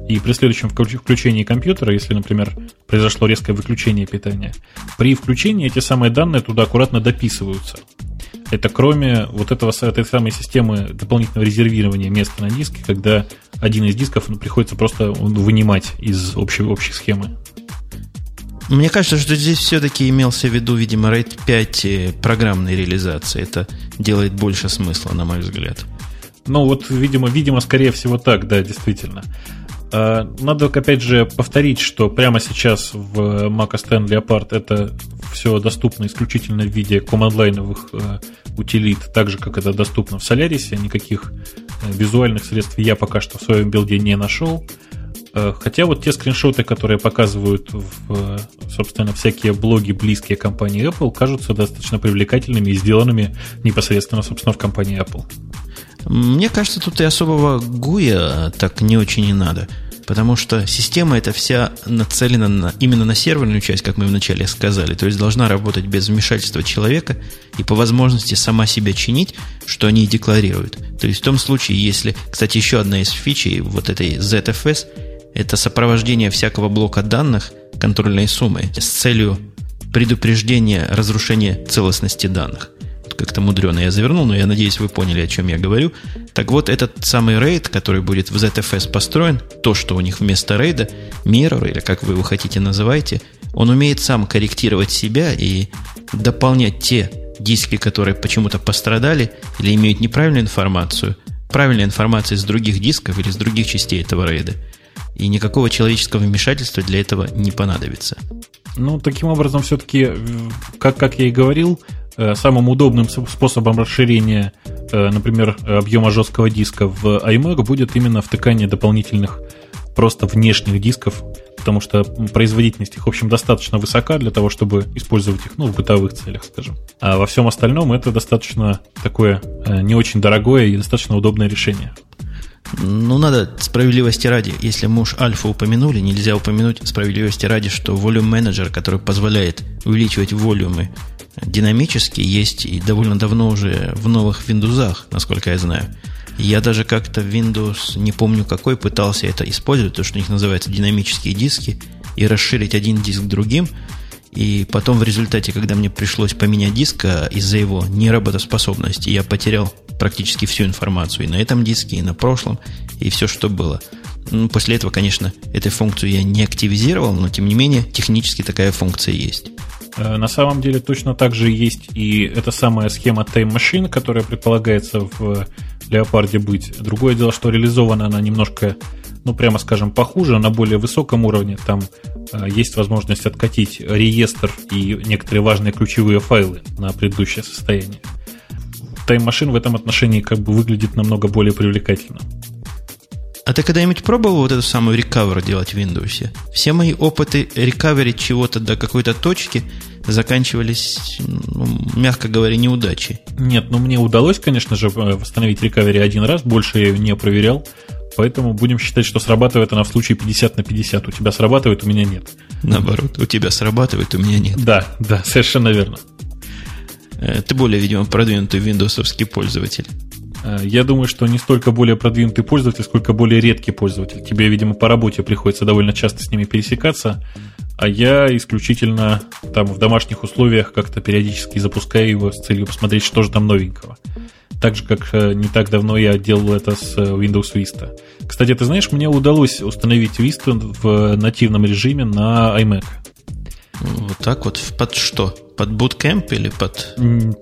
И при следующем включении компьютера, если, например, произошло резкое выключение питания, при включении эти самые данные туда аккуратно дописываются. Это кроме вот этой самой системы дополнительного резервирования места на диске, когда один из дисков приходится просто вынимать из общей схемы. Мне кажется, что здесь все-таки имелся в виду, видимо, RAID 5 программной реализации. Это делает больше смысла, на мой взгляд. Ну вот, видимо, скорее всего так, да, действительно. Надо, опять же, повторить, что прямо сейчас в Mac OS X Leopard это все доступно исключительно в виде команд-лайновых утилит, так же, как это доступно в Solaris. Никаких визуальных средств я пока что в своем билде не нашел. Хотя вот те скриншоты, которые показывают, собственно, всякие блоги, близкие компании Apple, кажутся достаточно привлекательными и сделанными непосредственно, собственно, в компании Apple. Мне кажется, тут и особого гуя так не очень и надо, потому что система эта вся нацелена именно на серверную часть, как мы вначале сказали, то есть должна работать без вмешательства человека и по возможности сама себя чинить, что они и декларируют. То есть в том случае, если... Кстати, еще одна из фичей вот этой ZFS – это сопровождение всякого блока данных контрольной суммой с целью предупреждения разрушения целостности данных. Вот как-то мудрено я завернул, но я надеюсь, вы поняли, о чем я говорю. Так вот, этот самый RAID, который будет в ZFS построен, то, что у них вместо RAID, Mirror, или как вы его хотите называйте, он умеет сам корректировать себя и дополнять те диски, которые почему-то пострадали или имеют неправильную информацию, правильной информации с других дисков или с других частей этого RAID. И никакого человеческого вмешательства для этого не понадобится. Ну, таким образом, все-таки, как я и говорил, самым удобным способом расширения, например, объема жесткого диска в iMac будет именно втыкание дополнительных просто внешних дисков, потому что производительность их, в общем, достаточно высока для того, чтобы использовать их, ну, в бытовых целях, скажем. А во всем остальном это достаточно такое не очень дорогое и достаточно удобное решение. Ну, надо справедливости ради, если мы уж альфа упомянули, нельзя упомянуть справедливости ради, что Volume Manager, который позволяет увеличивать волюмы динамически, есть и довольно давно уже в новых Windows, насколько я знаю. Я даже как-то в Windows, не помню какой, пытался это использовать, то, что у них называется динамические диски, и расширить один диск другим, и потом в результате, когда мне пришлось поменять диск из-за его неработоспособности, я потерял практически всю информацию и на этом диске, и на прошлом, и все, что было. Ну, после этого, конечно, эту функцию я не активизировал, но, тем не менее, технически такая функция есть. На самом деле, точно так же есть и эта самая схема Time Machine, которая предполагается в Леопарде быть. Другое дело, что реализована она немножко, ну, прямо скажем, похуже, на более высоком уровне. Там есть возможность откатить реестр и некоторые важные ключевые файлы на предыдущее состояние. Time Machine в этом отношении как бы выглядит намного более привлекательно. А ты когда-нибудь пробовал вот эту самую рекавер делать в Windows? Все мои опыты рекаверить чего-то до какой-то точки заканчивались, ну, мягко говоря, неудачей. Нет, ну мне удалось, конечно же, восстановить рекавери один раз, больше я ее не проверял. Поэтому будем считать, что срабатывает она в случае 50/50. У тебя срабатывает, у меня нет. Наоборот, у тебя срабатывает, у меня нет. Да, совершенно верно. Ты более, видимо, продвинутый виндовсовский пользователь. Я думаю, что не столько более продвинутый пользователь, сколько более редкий пользователь. Тебе, видимо, по работе приходится довольно часто с ними пересекаться, а я исключительно там в домашних условиях как-то периодически запускаю его с целью посмотреть, что же там новенького. Так же, как не так давно я делал это с Windows Vista. Кстати, ты знаешь, мне удалось установить Vista в нативном режиме на iMac. Вот так вот? Под что? Под Bootcamp или под...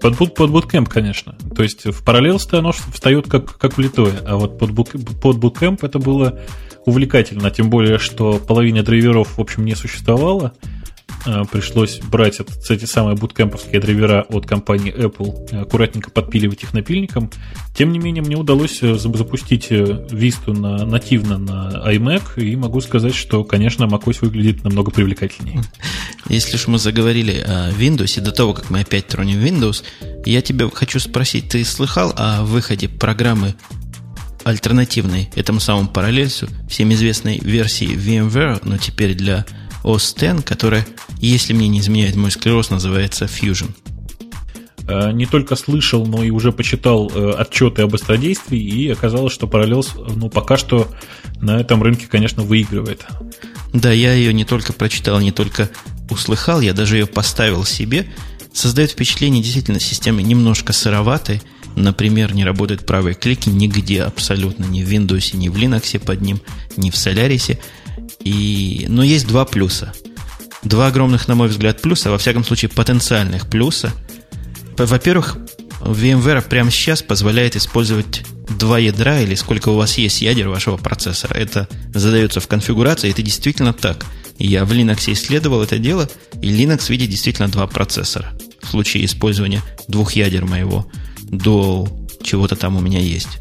Под Bootcamp, конечно. То есть в Parallels-то оно встает как влитое, а вот под Bootcamp это было увлекательно, тем более, что половина драйверов, в общем, не существовало. пришлось брать эти самые буткемповские драйвера от компании Apple, аккуратненько подпиливать их напильником. Тем не менее, мне удалось запустить Vista нативно на iMac, и могу сказать, что, конечно, macOS выглядит намного привлекательнее. Если уж мы заговорили о Windows, и до того, как мы опять тронем Windows, я тебя хочу спросить, ты слыхал о выходе программы альтернативной этому самому Parallels, всем известной версии VMware, но теперь для OS X, которая, если мне не изменяет мой склероз, называется Fusion? Не только слышал, но и уже почитал отчеты об быстродействии, и оказалось, что Parallels, ну, пока что на этом рынке, конечно, выигрывает. Да, я ее не только прочитал, не только услыхал, я даже ее поставил себе. Создает впечатление, действительно, системы немножко сыроватой. Например, не работают правые клики нигде абсолютно, ни в Windows, ни в Linux под ним, ни в Solaris. Но есть два плюса. Два огромных, на мой взгляд, плюса, во всяком случае, потенциальных плюса. Во-первых, VMware прямо сейчас позволяет использовать два ядра, или сколько у вас есть ядер вашего процессора. Это задается в конфигурации, это действительно так. Я в Linux исследовал это дело, и Linux видит действительно два процессора в случае использования двух ядер моего Dual чего-то там у меня есть.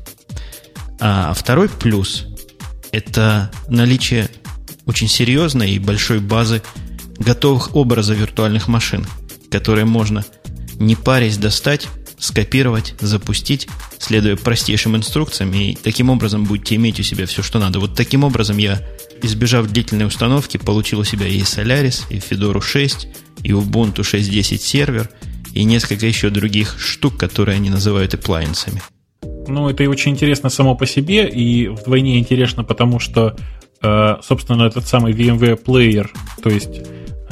А второй плюс — это наличие очень серьезной и большой базы готовых образов виртуальных машин, которые можно, не парясь, достать, скопировать, запустить, следуя простейшим инструкциям, и таким образом будете иметь у себя все, что надо. Вот таким образом я, избежав длительной установки, получил у себя и Solaris, и Fedora 6, и Ubuntu 6.10 сервер, и несколько еще других штук, которые они называют appliance'ами. Ну, это и очень интересно само по себе, и вдвойне интересно, потому что, собственно, этот самый VMware Player, то есть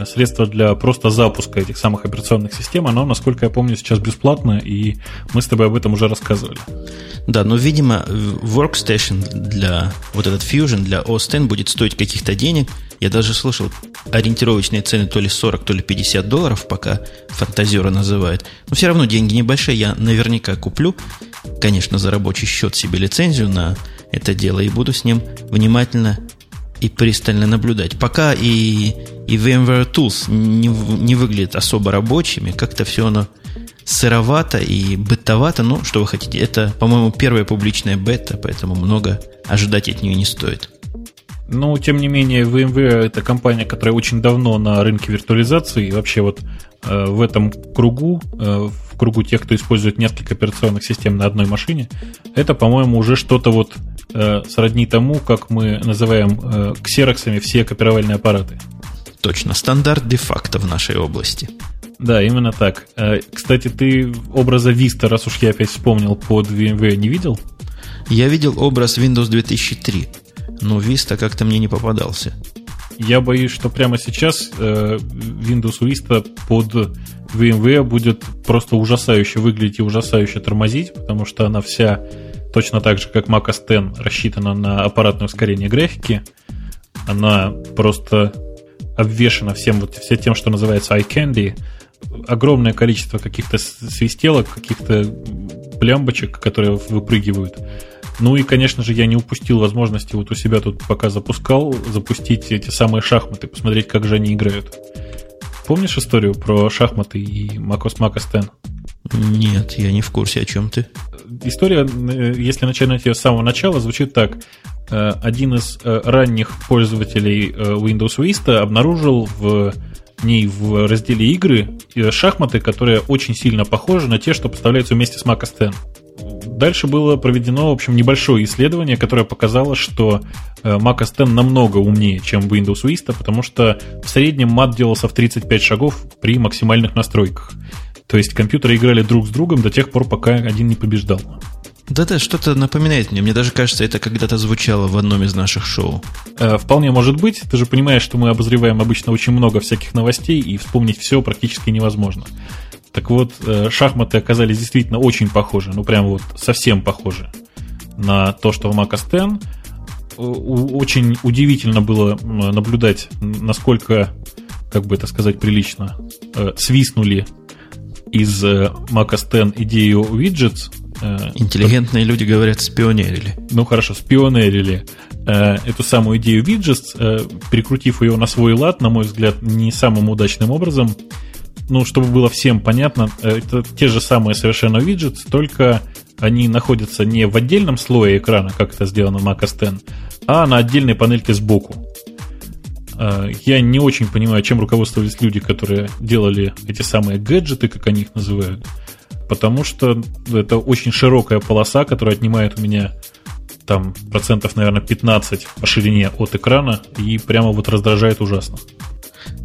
средство для просто запуска этих самых операционных систем, оно, насколько я помню, сейчас бесплатно, и мы с тобой об этом уже рассказывали. Да, но, видимо, Workstation для вот этот Fusion, для OS X будет стоить каких-то денег. Я даже слышал ориентировочные цены то ли 40, то ли 50 долларов, пока фантазеры называют. Но все равно деньги небольшие, я наверняка куплю, конечно, за рабочий счет себе лицензию на это дело, и буду с ним внимательно и пристально наблюдать. Пока и VMware Tools не выглядит особо рабочими, как-то все оно сыровато и бытовато, но что вы хотите, это, по-моему, первая публичная бета, поэтому много ожидать от нее не стоит. Но, тем не менее, VMware — это компания, которая очень давно на рынке виртуализации, и вообще вот в этом кругу, в кругу тех, кто использует несколько операционных систем на одной машине, это, по-моему, уже что-то вот сродни тому, как мы называем ксероксами все копировальные аппараты. Точно, стандарт де-факто в нашей области. Да, именно так. Кстати, ты образа Vista, раз уж я опять вспомнил, под VMware не видел? Я видел образ Windows 2003, но Vista как-то мне не попадался. Я боюсь, что прямо сейчас Windows Vista под VMware будет просто ужасающе выглядеть и ужасающе тормозить, потому что она вся, точно так же, как Mac OS X, рассчитана на аппаратное ускорение графики. Она просто обвешана всем тем, что называется eye candy. Огромное количество каких-то свистелок, каких-то плямбочек, которые выпрыгивают. Ну и, конечно же, я не упустил возможности вот у себя тут, пока запустить эти самые шахматы, посмотреть, как же они играют. Помнишь историю про шахматы и Mac OS X? Нет, я не в курсе, о чем ты. История, если начинать ее с самого начала, звучит так. Один из ранних пользователей Windows Vista обнаружил в ней в разделе игры шахматы, которые очень сильно похожи на те, что поставляются вместе с Mac OS X. Дальше было проведено, в общем, небольшое исследование, которое показало, что Mac OS X намного умнее, чем Windows Vista, потому что в среднем мат делался в 35 шагов при максимальных настройках. То есть компьютеры играли друг с другом до тех пор, пока один не побеждал. Да-да, что-то напоминает мне. Мне даже кажется, это когда-то звучало в одном из наших шоу. Вполне может быть. Ты же понимаешь, что мы обозреваем обычно очень много всяких новостей, и вспомнить все практически невозможно. Так вот, шахматы оказались действительно очень похожи, ну прям вот совсем похожи на то, что в Mac OS X. Очень удивительно было наблюдать, насколько, как бы это сказать прилично, свистнули из Mac OS X идею виджетс. Интеллигентные люди говорят, спионерили. Ну хорошо, спионерили. эту самую идею виджетс, прикрутив ее на свой лад, на мой взгляд, не самым удачным образом. Ну, чтобы было всем понятно, это те же самые совершенно виджетс, только они находятся не в отдельном слое экрана, как это сделано в Mac OS X, а на отдельной панельке сбоку. Я не очень понимаю, чем руководствовались люди, которые делали эти самые гаджеты, как они их называют, потому что это очень широкая полоса, которая отнимает у меня там процентов, наверное, 15 по ширине от экрана и прямо вот раздражает ужасно.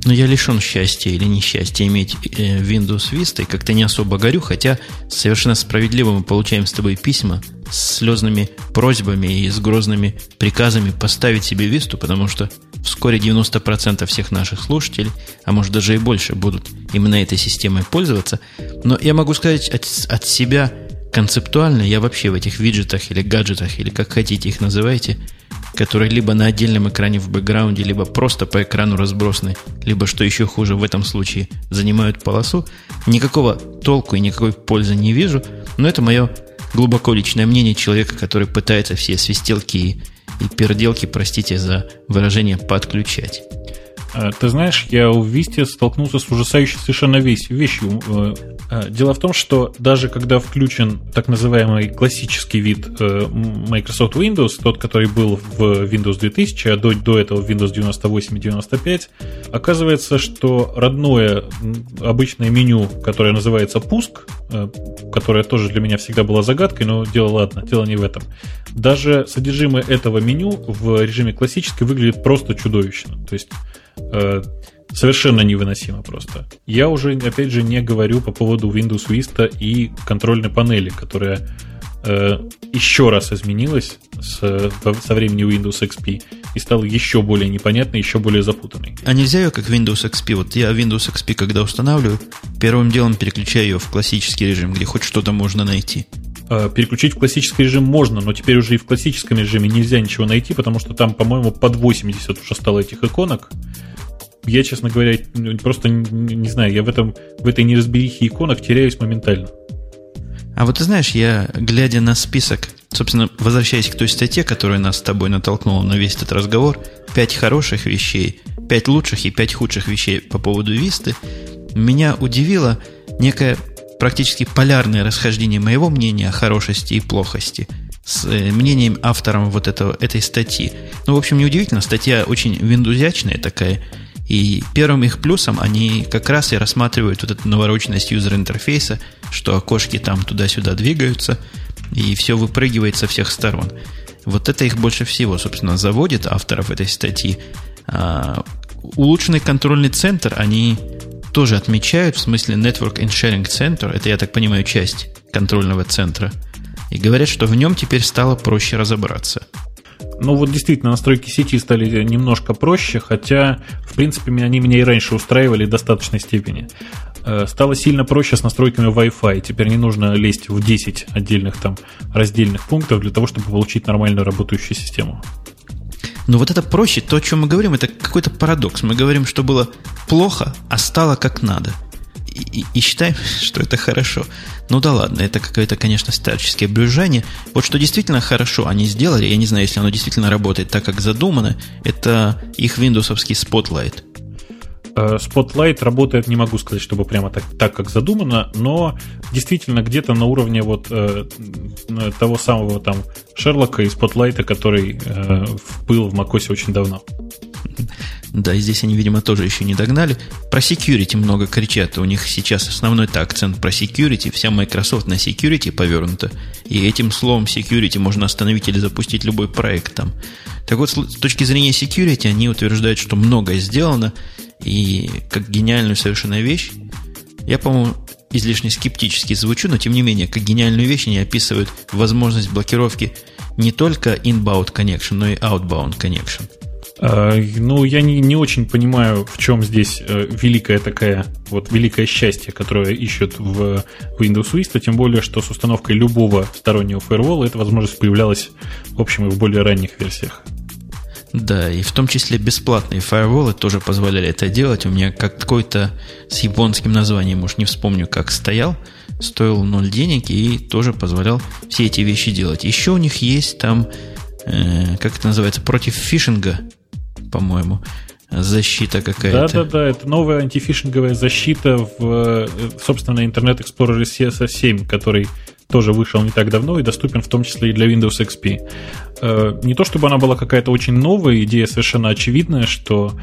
Но я лишен счастья или несчастья иметь Windows Vista и как-то не особо горю, хотя совершенно справедливо мы получаем с тобой письма с слезными просьбами и с грозными приказами поставить себе Vista, потому что вскоре 90% всех наших слушателей, а может даже и больше, будут именно этой системой пользоваться. Но я могу сказать от себя концептуально, я вообще в этих виджетах или гаджетах, или как хотите их называйте, которые либо на отдельном экране в бэкграунде, либо просто по экрану разбросаны, либо, что еще хуже, в этом случае занимают полосу. Никакого толку и никакой пользы не вижу, но это мое глубоко личное мнение человека, который пытается все свистелки и перделки, простите за выражение, подключать. Ты знаешь, я в Висте столкнулся с ужасающей совершенно вещью. Дело в том, что даже когда включен так называемый классический вид Microsoft Windows, тот, который был в Windows 2000, а до этого в Windows 98 и 95, оказывается, что родное обычное меню, которое называется «Пуск», которое тоже для меня всегда была загадкой, но дело не в этом. Даже содержимое этого меню в режиме классический выглядит просто чудовищно. То есть совершенно невыносимо просто. Я уже, опять же, не говорю по поводу Windows Vista и контрольной панели, которая еще раз изменилась со времени Windows XP и стала еще более непонятной, еще более запутанной. А нельзя ее как Windows XP? Вот я Windows XP, когда устанавливаю, первым делом переключаю ее в классический режим, где хоть что-то можно найти. Переключить в классический режим можно, но теперь уже и в классическом режиме нельзя ничего найти, потому что там, по-моему, под 80 уже стало этих иконок. Я, честно говоря, просто не знаю, я в этой неразберихе иконок теряюсь моментально. А вот ты знаешь, я, глядя на список, собственно, возвращаясь к той статье, которая нас с тобой натолкнула на весь этот разговор, 5 хороших вещей, 5 лучших и 5 худших вещей по поводу Висты, меня удивило некое практически полярное расхождение моего мнения о хорошести и плохости с мнением автором вот этой статьи. Ну, в общем, неудивительно, статья очень виндузячная такая, и первым их плюсом они как раз и рассматривают вот эту навороченность юзер-интерфейса, что окошки там туда-сюда двигаются, и все выпрыгивает со всех сторон. Вот это их больше всего, собственно, заводит авторов этой статьи. Улучшенный контрольный центр они тоже отмечают, в смысле Network and Sharing Center, это, я так понимаю, часть контрольного центра, и говорят, что в нем теперь стало проще разобраться. Ну вот действительно, настройки сети стали немножко проще, хотя, в принципе, они меня и раньше устраивали в достаточной степени. Стало сильно проще с настройками Wi-Fi, теперь не нужно лезть в 10 отдельных там раздельных пунктов для того, чтобы получить нормальную работающую систему. Но вот это проще, то, о чем мы говорим, это какой-то парадокс. Мы говорим, что было плохо, а стало как надо. И считаем, что это хорошо. Ну да ладно, это какое-то, конечно, старческое брюзжание. Вот что действительно хорошо они сделали, я не знаю, если оно действительно работает так, как задумано, это их виндовсовский Spotlight. Spotlight работает, не могу сказать, чтобы прямо так как задумано, но действительно где-то на уровне вот того самого там Шерлока и Spotlight'а, который был в macOS очень давно. Да, и здесь они, видимо, тоже еще не догнали. Про security много кричат. У них сейчас основной-то акцент про security. Вся Microsoft на security повернута. И этим словом security можно остановить или запустить любой проект там. Так вот, с точки зрения security, они утверждают, что многое сделано. И как гениальную совершенно вещь, я, по-моему, излишне скептически звучу, но тем не менее, как гениальную вещь они описывают возможность блокировки не только inbound connection, но и outbound connection. Ну, я не очень понимаю, в чем здесь великое счастье, которое ищут в Windows Vista, тем более, что с установкой любого стороннего фаервола эта возможность появлялась, в общем, и в более ранних версиях. Да, и в том числе бесплатные фаерволы тоже позволяли это делать. У меня какой-то с японским названием, уж не вспомню, как стоил 0 денег и тоже позволял все эти вещи делать. Еще у них есть там как это называется, против фишинга, по-моему, защита какая-то. Да-да-да, это новая антифишинговая защита в, собственно, Internet Explorer CSS 7, который тоже вышел не так давно и доступен в том числе и для Windows XP. Не то чтобы она была какая-то очень новая, идея совершенно очевидная, что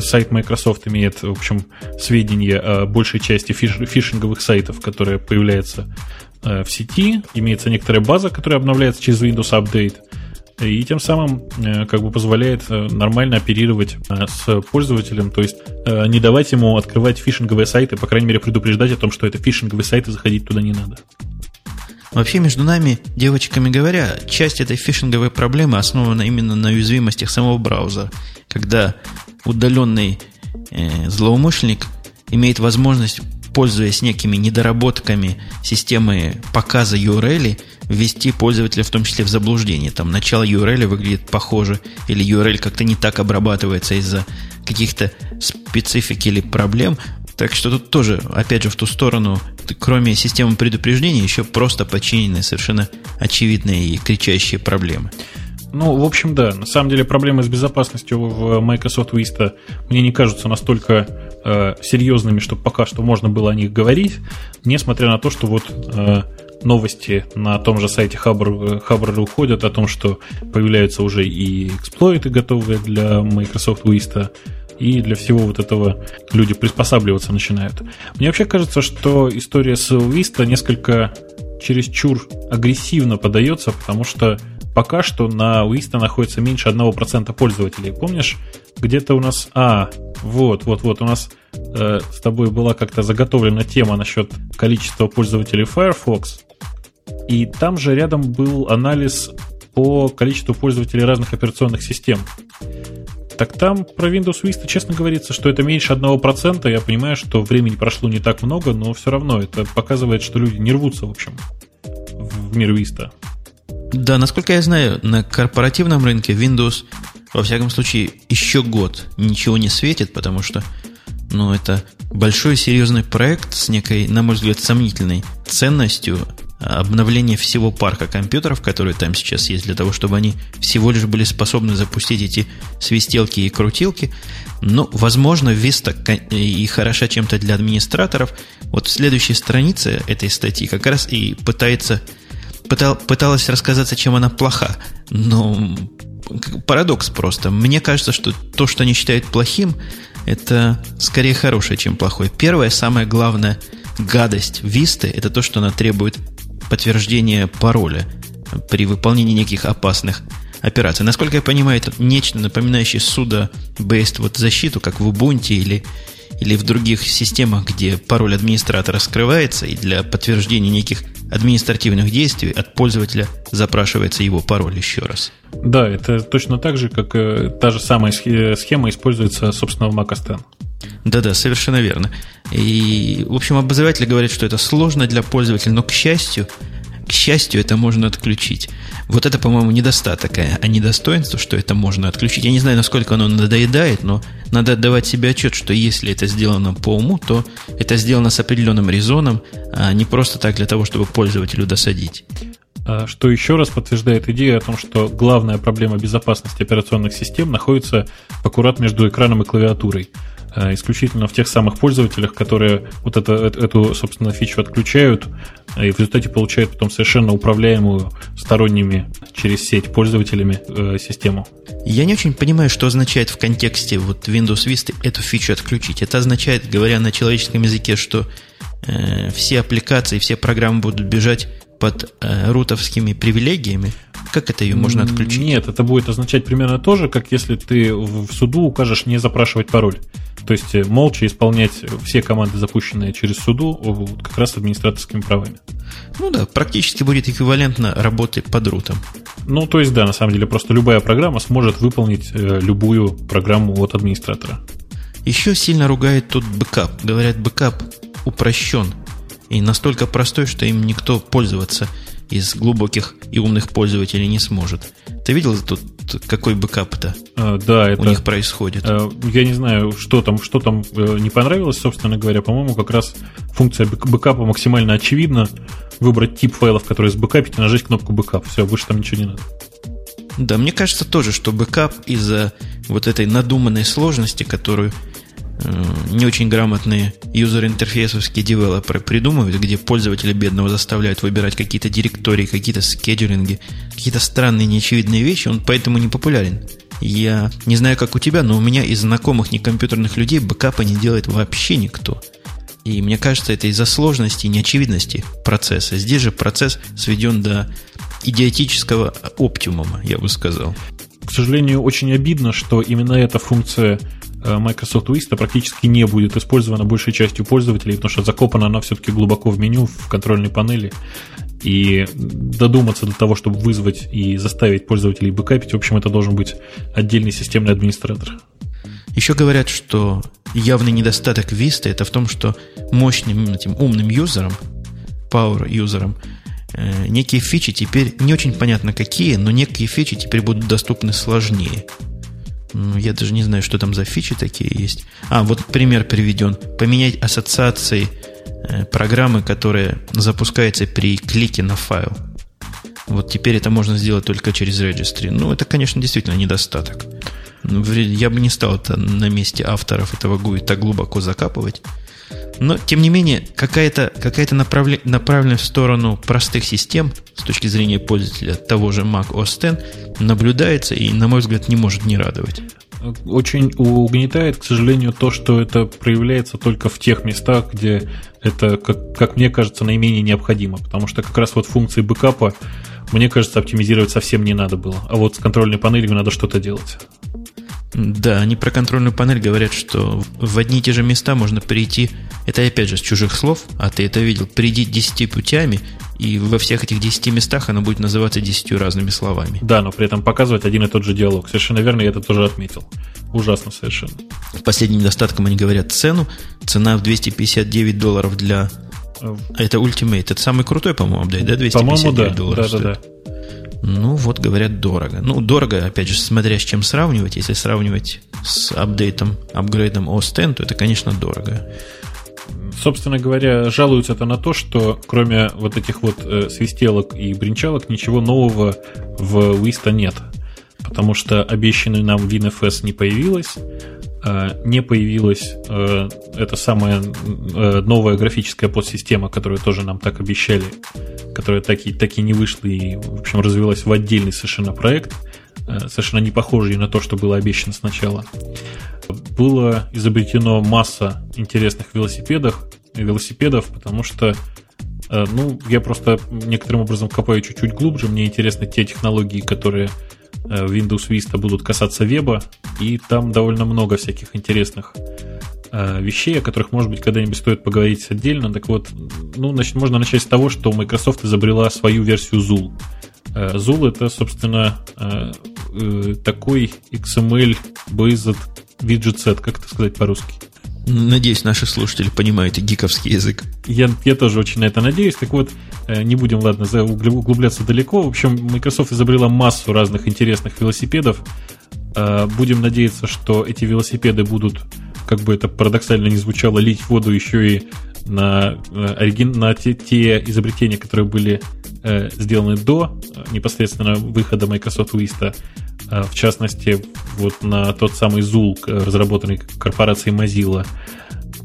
сайт Microsoft имеет, в общем, сведения о большей части фишинговых сайтов, которые появляются в сети, имеется некоторая база, которая обновляется через Windows Update, и тем самым как бы позволяет нормально оперировать с пользователем, то есть не давать ему открывать фишинговые сайты, по крайней мере предупреждать о том, что это фишинговые сайты, заходить туда не надо. Вообще, между нами, девочками говоря, часть этой фишинговой проблемы основана именно на уязвимостях самого браузера, когда удаленный злоумышленник имеет возможность, пользуясь некими недоработками системы показа URL, ввести пользователя в том числе в заблуждение. Там начало URL выглядит похоже, или URL как-то не так обрабатывается из-за каких-то специфик или проблем. Так что тут тоже, опять же, в ту сторону, кроме системы предупреждения, еще просто подчинены совершенно очевидные и кричащие проблемы. Ну, в общем, да. На самом деле проблемы с безопасностью в Microsoft Vista мне не кажутся настолько серьезными, чтобы пока что можно было о них говорить, несмотря на то, что вот новости на том же сайте Хабр уходят о том, что появляются уже и эксплойты готовые для Microsoft Vista, и для всего вот этого люди приспосабливаться начинают. Мне вообще кажется, что история с Vista несколько чересчур агрессивно подается, потому что пока что на Vista находится меньше 1% пользователей. Помнишь, где-то у нас... вот у нас с тобой была как-то заготовлена тема насчет количества пользователей Firefox, и там же рядом был анализ по количеству пользователей разных операционных систем. Так там про Windows Vista честно говорится, что это меньше 1%. Я понимаю, что времени прошло не так много, но все равно это показывает, что люди не рвутся, в общем, в мир Vista. Да, насколько я знаю, на корпоративном рынке Windows, во всяком случае, еще год ничего не светит, потому что, ну, это большой серьезный проект с некой, на мой взгляд, сомнительной ценностью обновления всего парка компьютеров, которые там сейчас есть, для того, чтобы они всего лишь были способны запустить эти свистелки и крутилки. Но, возможно, Vista и хороша чем-то для администраторов. Вот в следующей странице этой статьи как раз и пыталась рассказаться, чем она плоха. Но парадокс просто. Мне кажется, что то, что они считают плохим, это скорее хорошее, чем плохое. Первая, самая главная гадость Висты — это то, что она требует подтверждения пароля при выполнении неких опасных операций. Насколько я понимаю, это нечто напоминающее sudo-based вот защиту, как в Ubuntu или в других системах, где пароль администратора скрывается, и для подтверждения неких административных действий от пользователя запрашивается его пароль еще раз. Да, это точно так же, как та же самая схема используется, собственно, в Mac OS X. Да-да, совершенно верно. И, в общем, обозреватели говорят, что это сложно для пользователя, но, к счастью, это можно отключить. Вот это, по-моему, недостаток, а не достоинство, что это можно отключить. Я не знаю, насколько оно надоедает, но надо отдавать себе отчет, что если это сделано по уму, то это сделано с определенным резоном, а не просто так для того, чтобы пользователю досадить. Что еще раз подтверждает идею о том, что главная проблема безопасности операционных систем находится аккурат между экраном и клавиатурой. Исключительно в тех самых пользователях, которые вот эту, собственно, фичу отключают и в результате получают потом совершенно управляемую сторонними через сеть пользователями систему. Я не очень понимаю, что означает в контексте вот Windows Vista эту фичу отключить. Это означает, говоря на человеческом языке, что все аппликации, все программы будут бежать под рутовскими привилегиями. Как это ее можно отключить? Нет, это будет означать примерно то же, как если ты в суду укажешь не запрашивать пароль. То есть молча исполнять все команды, запущенные через суду, как раз с администраторскими правами. Ну да, практически будет эквивалентно работе под рутом. Ну, то есть да, на самом деле просто любая программа сможет выполнить любую программу от администратора. Еще сильно ругает тут бэкап. Говорят, бэкап упрощен. И настолько простой, что им никто пользоваться из глубоких и умных пользователей не сможет. Ты видел тут, какой бэкап-то у них происходит? Я не знаю, что там не понравилось, собственно говоря. По-моему, как раз функция бэкапа максимально очевидна. Выбрать тип файлов, которые сбэкапить, и нажать кнопку «бэкап». Все, больше там ничего не надо. Да, мне кажется тоже, что бэкап из-за вот этой надуманной сложности, которую не очень грамотные юзер-интерфейсовские девелоперы придумывают, где пользователя бедного заставляют выбирать какие-то директории, какие-то скеджулинги, какие-то странные, неочевидные вещи, он поэтому не популярен. Я не знаю, как у тебя, но у меня из знакомых некомпьютерных людей бэкапа не делает вообще никто. И мне кажется, это из-за сложности и неочевидности процесса. Здесь же процесс сведен до идиотического оптимума, я бы сказал. К сожалению, очень обидно, что именно эта функция Microsoft Vista практически не будет использована большей частью пользователей, потому что закопана она все-таки глубоко в меню, в контрольной панели. И додуматься до того, чтобы вызвать и заставить пользователей бэкапить, в общем, это должен быть отдельный системный администратор. Еще говорят, что явный недостаток Vista — это в том, что мощным этим умным юзерам, power-юзерам, некие фичи теперь, не очень понятно какие, но некие фичи теперь будут доступны сложнее. Я даже не знаю, что там за фичи такие есть. А, вот пример приведен. Поменять ассоциации программы, которая запускается при клике на файл. Вот теперь это можно сделать только через registry. Ну, это, конечно, действительно недостаток. Я бы не стал это на месте авторов этого GUI так глубоко закапывать. Но, тем не менее, какая-то направленность в сторону простых систем с точки зрения пользователя того же Mac OS X наблюдается и, на мой взгляд, не может не радовать. Очень угнетает, к сожалению, то, что это проявляется только в тех местах, где это, как мне кажется, наименее необходимо. Потому что как раз вот функции бэкапа, мне кажется, оптимизировать совсем не надо было. А вот с контрольной панелью надо что-то делать. Да, они про контрольную панель говорят, что в одни и те же места можно перейти. Это опять же с чужих слов, а ты это видел. Перейди 10 путями, и во всех этих 10 местах она будет называться 10 разными словами. Да, но при этом показывать один и тот же диалог. Совершенно верно, я это тоже отметил. Ужасно совершенно. Последним недостатком они говорят цену. Цена в $259 для... Это Ultimate. Это самый крутой, по-моему, апдейт, да? $259 стоит. Да. Ну, вот, говорят, дорого. Ну, дорого, опять же, смотря с чем сравнивать. Если сравнивать с апдейтом, апгрейдом OS X, то это, конечно, дорого. Собственно говоря, жалуются это на то, что кроме вот этих вот свистелок и бренчалок ничего нового в Vista нет. Потому что обещанный нам WinFS не появилось. Не появилась эта самая новая графическая подсистема, которую тоже нам так обещали, которая так и не вышла и, в общем, развилась в отдельный совершенно проект, совершенно не похожий на то, что было обещано сначала. Было изобретено масса интересных велосипедов, потому что я просто некоторым образом копаю чуть-чуть глубже. Мне интересны те технологии, которые в Windows Vista будут касаться веба, и там довольно много всяких интересных вещей, о которых, может быть, когда-нибудь стоит поговорить отдельно. Так вот, значит, можно начать с того, что Microsoft изобрела свою версию Zool. Zool — это, собственно, такой XML-based виджет-сет, как это сказать по-русски. Надеюсь, наши слушатели понимают и гиковский язык. Я тоже очень на это надеюсь. Так вот, не будем, ладно, углубляться далеко. В общем, Microsoft изобрела массу разных интересных велосипедов. Будем надеяться, что эти велосипеды будут, как бы это парадоксально ни звучало, лить воду еще и на те изобретения, которые были сделаны до непосредственно выхода Microsoft Vista. В частности, вот на тот самый Zool, разработанный корпорацией Mozilla.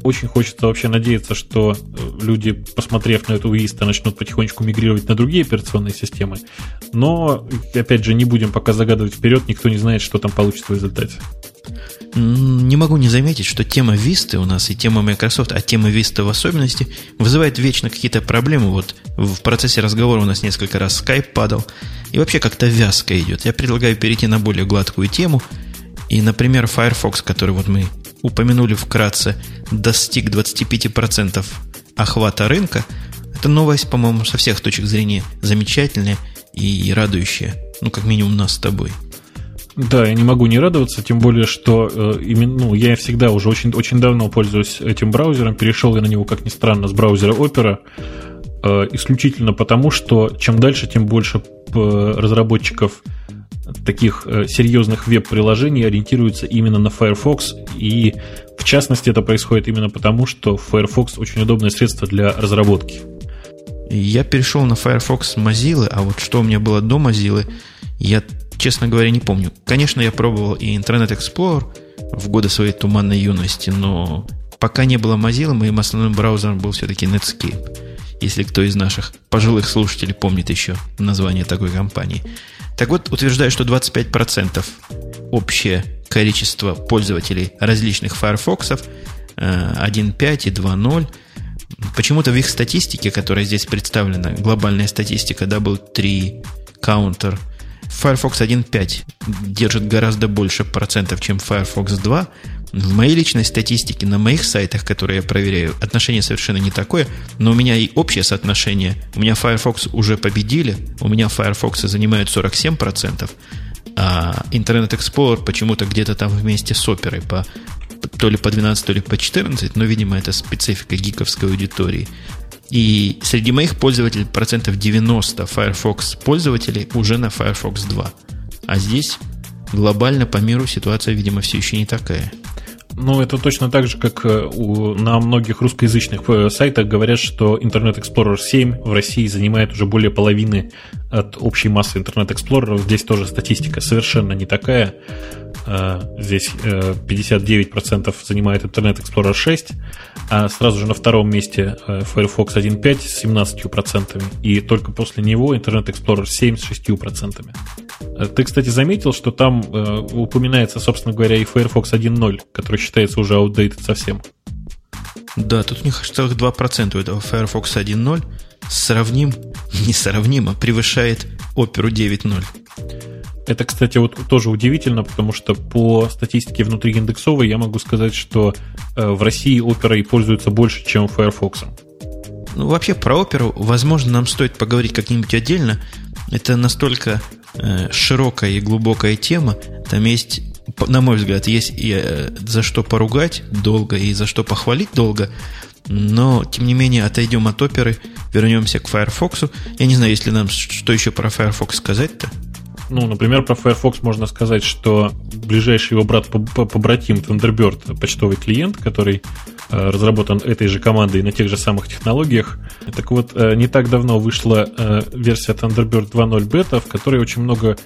Очень хочется вообще надеяться, что люди, посмотрев на эту Vista, начнут потихонечку мигрировать на другие операционные системы. Но, опять же, не будем пока загадывать вперед, никто не знает, что там получится в результате. Не могу не заметить, что тема Vista у нас и тема Microsoft, а тема Vista в особенности, вызывает вечно какие-то проблемы. Вот в процессе разговора у нас несколько раз Skype падал, и вообще как-то вязко идет. Я предлагаю перейти на более гладкую тему. И, например, Firefox, который вот мы упомянули вкратце, достиг 25% охвата рынка. Это новость, по-моему, со всех точек зрения замечательная и радующая. Ну, как минимум, нас с тобой. Да, я не могу не радоваться, тем более, что я всегда уже очень давно пользуюсь этим браузером. Перешел я на него, как ни странно, с браузера Opera, исключительно потому, что чем дальше, тем больше разработчиков таких серьезных веб-приложений ориентируются именно на Firefox. И, в частности, это происходит именно потому, что Firefox очень удобное средство для разработки. Я перешел на Firefox Mozilla, а вот что у меня было до Mozilla, я честно говоря, не помню. Конечно, я пробовал и Internet Explorer в годы своей туманной юности, но пока не было Mozilla, моим основным браузером был все-таки Netscape. Если кто из наших пожилых слушателей помнит еще название такой компании. Так вот, утверждаю, что 25% общее количество пользователей различных Firefox, 1.5 и 2.0. Почему-то в их статистике, которая здесь представлена, глобальная статистика W3 Counter, Firefox 1.5 держит гораздо больше процентов, чем Firefox 2. В моей личной статистике, на моих сайтах, которые я проверяю, отношение совершенно не такое, но у меня и общее соотношение. У меня Firefox уже победили, у меня Firefox занимают 47%, а Internet Explorer почему-то где-то там вместе с оперой по то ли по 12, то ли по 14, но, видимо, это специфика гиковской аудитории. И среди моих пользователей процентов 90 Firefox пользователей уже на Firefox 2. А здесь глобально по миру ситуация, видимо, все еще не такая. Ну, это точно так же, как на многих русскоязычных сайтах говорят, что Internet Explorer 7 в России занимает уже более половины от общей массы Internet Explorer. Здесь тоже статистика совершенно не такая. Здесь 59% занимает Internet Explorer 6, а сразу же на втором месте Firefox 1.5 с 17%, и только после него Internet Explorer 7 с 6%. Ты, кстати, заметил, что там упоминается, собственно говоря, и Firefox 1.0, который считается уже outdated совсем. Да, тут у них целых 2% у этого Firefox 1.0 несравнимо превышает Opera 9.0. Это, кстати, вот тоже удивительно, потому что по статистике внутрииндексовой я могу сказать, что в России Opera пользуется больше, чем Firefox. Ну, вообще, про Opera, возможно, нам стоит поговорить как-нибудь отдельно. Это настолько широкая и глубокая тема. Там есть, на мой взгляд, есть и за что поругать долго, и за что похвалить долго. Но, тем не менее, отойдем от Opera, вернемся к Firefox. Я не знаю, если нам что еще про Firefox сказать-то. Ну, например, про Firefox можно сказать, что ближайший его брат-побратим Thunderbird, почтовый клиент, который разработан этой же командой на тех же самых технологиях. Так вот, не так давно вышла версия Thunderbird 2.0 бета, в которой очень много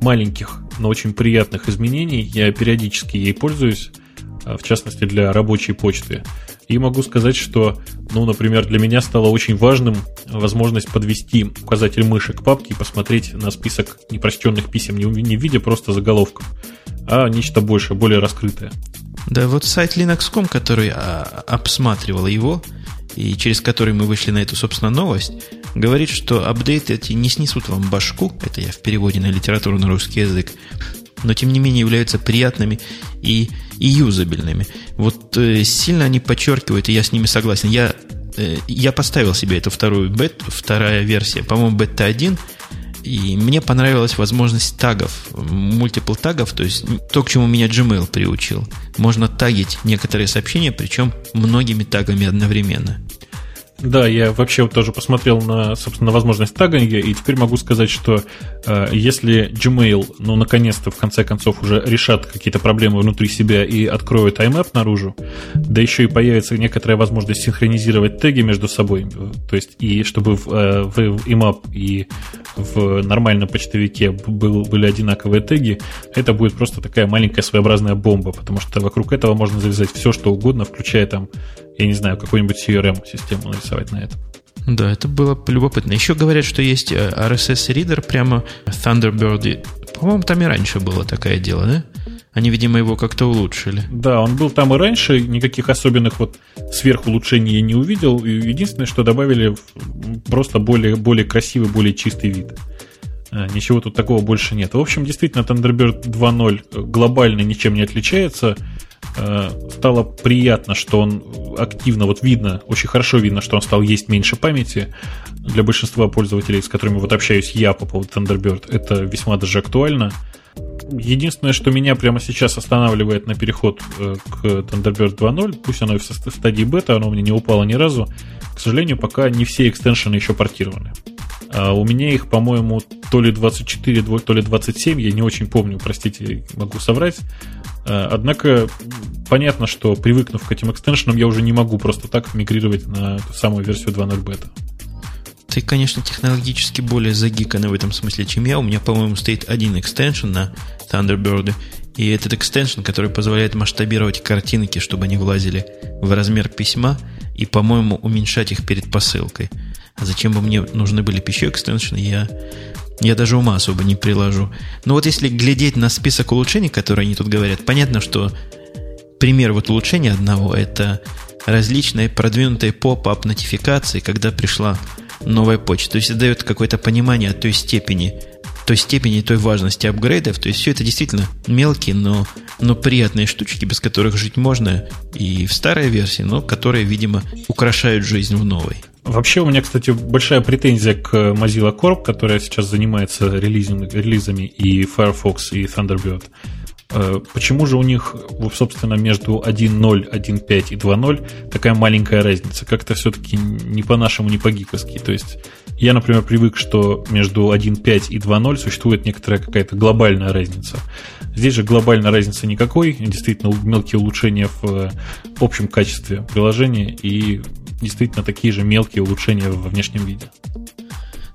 маленьких, но очень приятных изменений. Я периодически ей пользуюсь, в частности, для рабочей почты. И могу сказать, что, ну, например, для меня стало очень важным возможность подвести указатель мыши к папке и посмотреть на список непрочтенных писем, не в виде просто заголовков, а нечто большее, более раскрытое. Да, вот сайт Linux.com, который обсматривал его, и через который мы вышли на эту, собственно, новость, говорит, что апдейты эти не снесут вам башку, это я в переводе на литературу на русский язык, но, тем не менее, являются приятными и юзабельными. Вот сильно они подчеркивают, и я с ними согласен. Я поставил себе эту вторая версия, по-моему, бета-1, и мне понравилась возможность тагов, мультипл тагов, то есть то, к чему меня Gmail приучил. Можно тагить некоторые сообщения, причем многими тагами одновременно. Да, я вообще тоже посмотрел на, собственно, возможность тагинга, и теперь могу сказать, что если Gmail, ну, наконец-то, в конце концов, уже решат какие-то проблемы внутри себя и откроют IMAP наружу, да еще и появится некоторая возможность синхронизировать теги между собой, то есть, и чтобы в IMAP и в нормальном почтовике были одинаковые теги, это будет просто такая маленькая своеобразная бомба, потому что вокруг этого можно завязать все, что угодно, включая там, я не знаю, какую-нибудь CRM-систему нарисовать на этом. Да, это было любопытно. Еще говорят, что есть RSS-ридер прямо в Thunderbird. По-моему, там и раньше было такое дело, да? Они, видимо, его как-то улучшили. Да, он был там и раньше, никаких особенных вот сверхулучшений я не увидел. Единственное, что добавили, просто более красивый, более чистый вид. Ничего тут такого больше нет. В общем, действительно, Thunderbird 2.0 глобально ничем не отличается. Стало приятно, что он активно, вот видно, очень хорошо видно, что он стал есть меньше памяти. Для большинства пользователей, с которыми вот общаюсь я по поводу Thunderbird, это весьма даже актуально. Единственное, что меня прямо сейчас останавливает на переход к Thunderbird 2.0, пусть оно и в стадии бета, оно у меня не упало ни разу, к сожалению, пока не все экстеншены еще портированы. У меня их, по-моему, то ли 24, то ли 27, я не очень помню, простите, могу соврать. Однако понятно, что, привыкнув к этим экстеншенам, я уже не могу просто так мигрировать на ту самую версию 2.0 бета. Ты, конечно, технологически более загиканы в этом смысле, чем я. У меня, по-моему, стоит один экстеншн на Thunderbird, и этот экстеншн, который позволяет масштабировать картинки, чтобы они влазили в размер письма, и, по-моему, уменьшать их перед посылкой. А зачем бы мне нужны были еще экстеншны, я даже ума особо не приложу. Но вот если глядеть на список улучшений, которые они тут говорят, понятно, что пример вот улучшения одного – это различные продвинутые поп-ап нотификации, когда пришла новая почта. То есть это дает какое-то понимание той степени и той важности апгрейдов. То есть все это действительно мелкие, но приятные штучки, без которых жить можно и в старой версии, но которые, видимо, украшают жизнь в новой. Вообще у меня, кстати, большая претензия к Mozilla Corp, которая сейчас занимается релизами и Firefox, и Thunderbird. Почему же у них, собственно, между 1.0, 1.5 и 2.0 такая маленькая разница? Как-то все-таки не по-нашему, не по-гиковски. То есть я, например, привык, что между 1.5 и 2.0 существует некоторая какая-то глобальная разница. Здесь же глобальной разницы никакой. Действительно, мелкие улучшения в общем качестве приложения и действительно такие же мелкие улучшения во внешнем виде.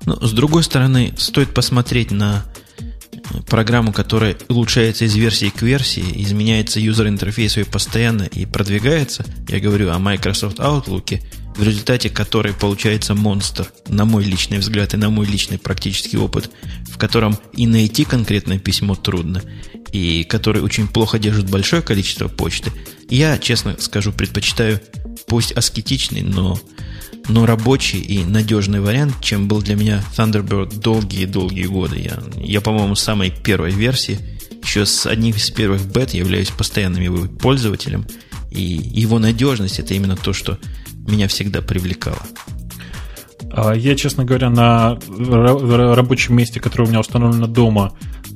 Но, с другой стороны, стоит посмотреть на программу, которая улучшается из версии к версии, изменяется юзер-интерфейс ее постоянно и продвигается. Я говорю о Microsoft Outlook, в результате которой получается монстр, на мой личный взгляд и на мой личный практический опыт, в котором и найти конкретное письмо трудно, и который очень плохо держит большое количество почты. Я, честно скажу, предпочитаю пусть аскетичный, но рабочий и надежный вариант, чем был для меня Thunderbird долгие-долгие годы. Я, по-моему, с самой первой версии, еще с одним из первых бет, являюсь постоянным его пользователем, и его надежность – это именно то, что меня всегда привлекало. Я, честно говоря, на рабочем месте, которое у меня установлено дома,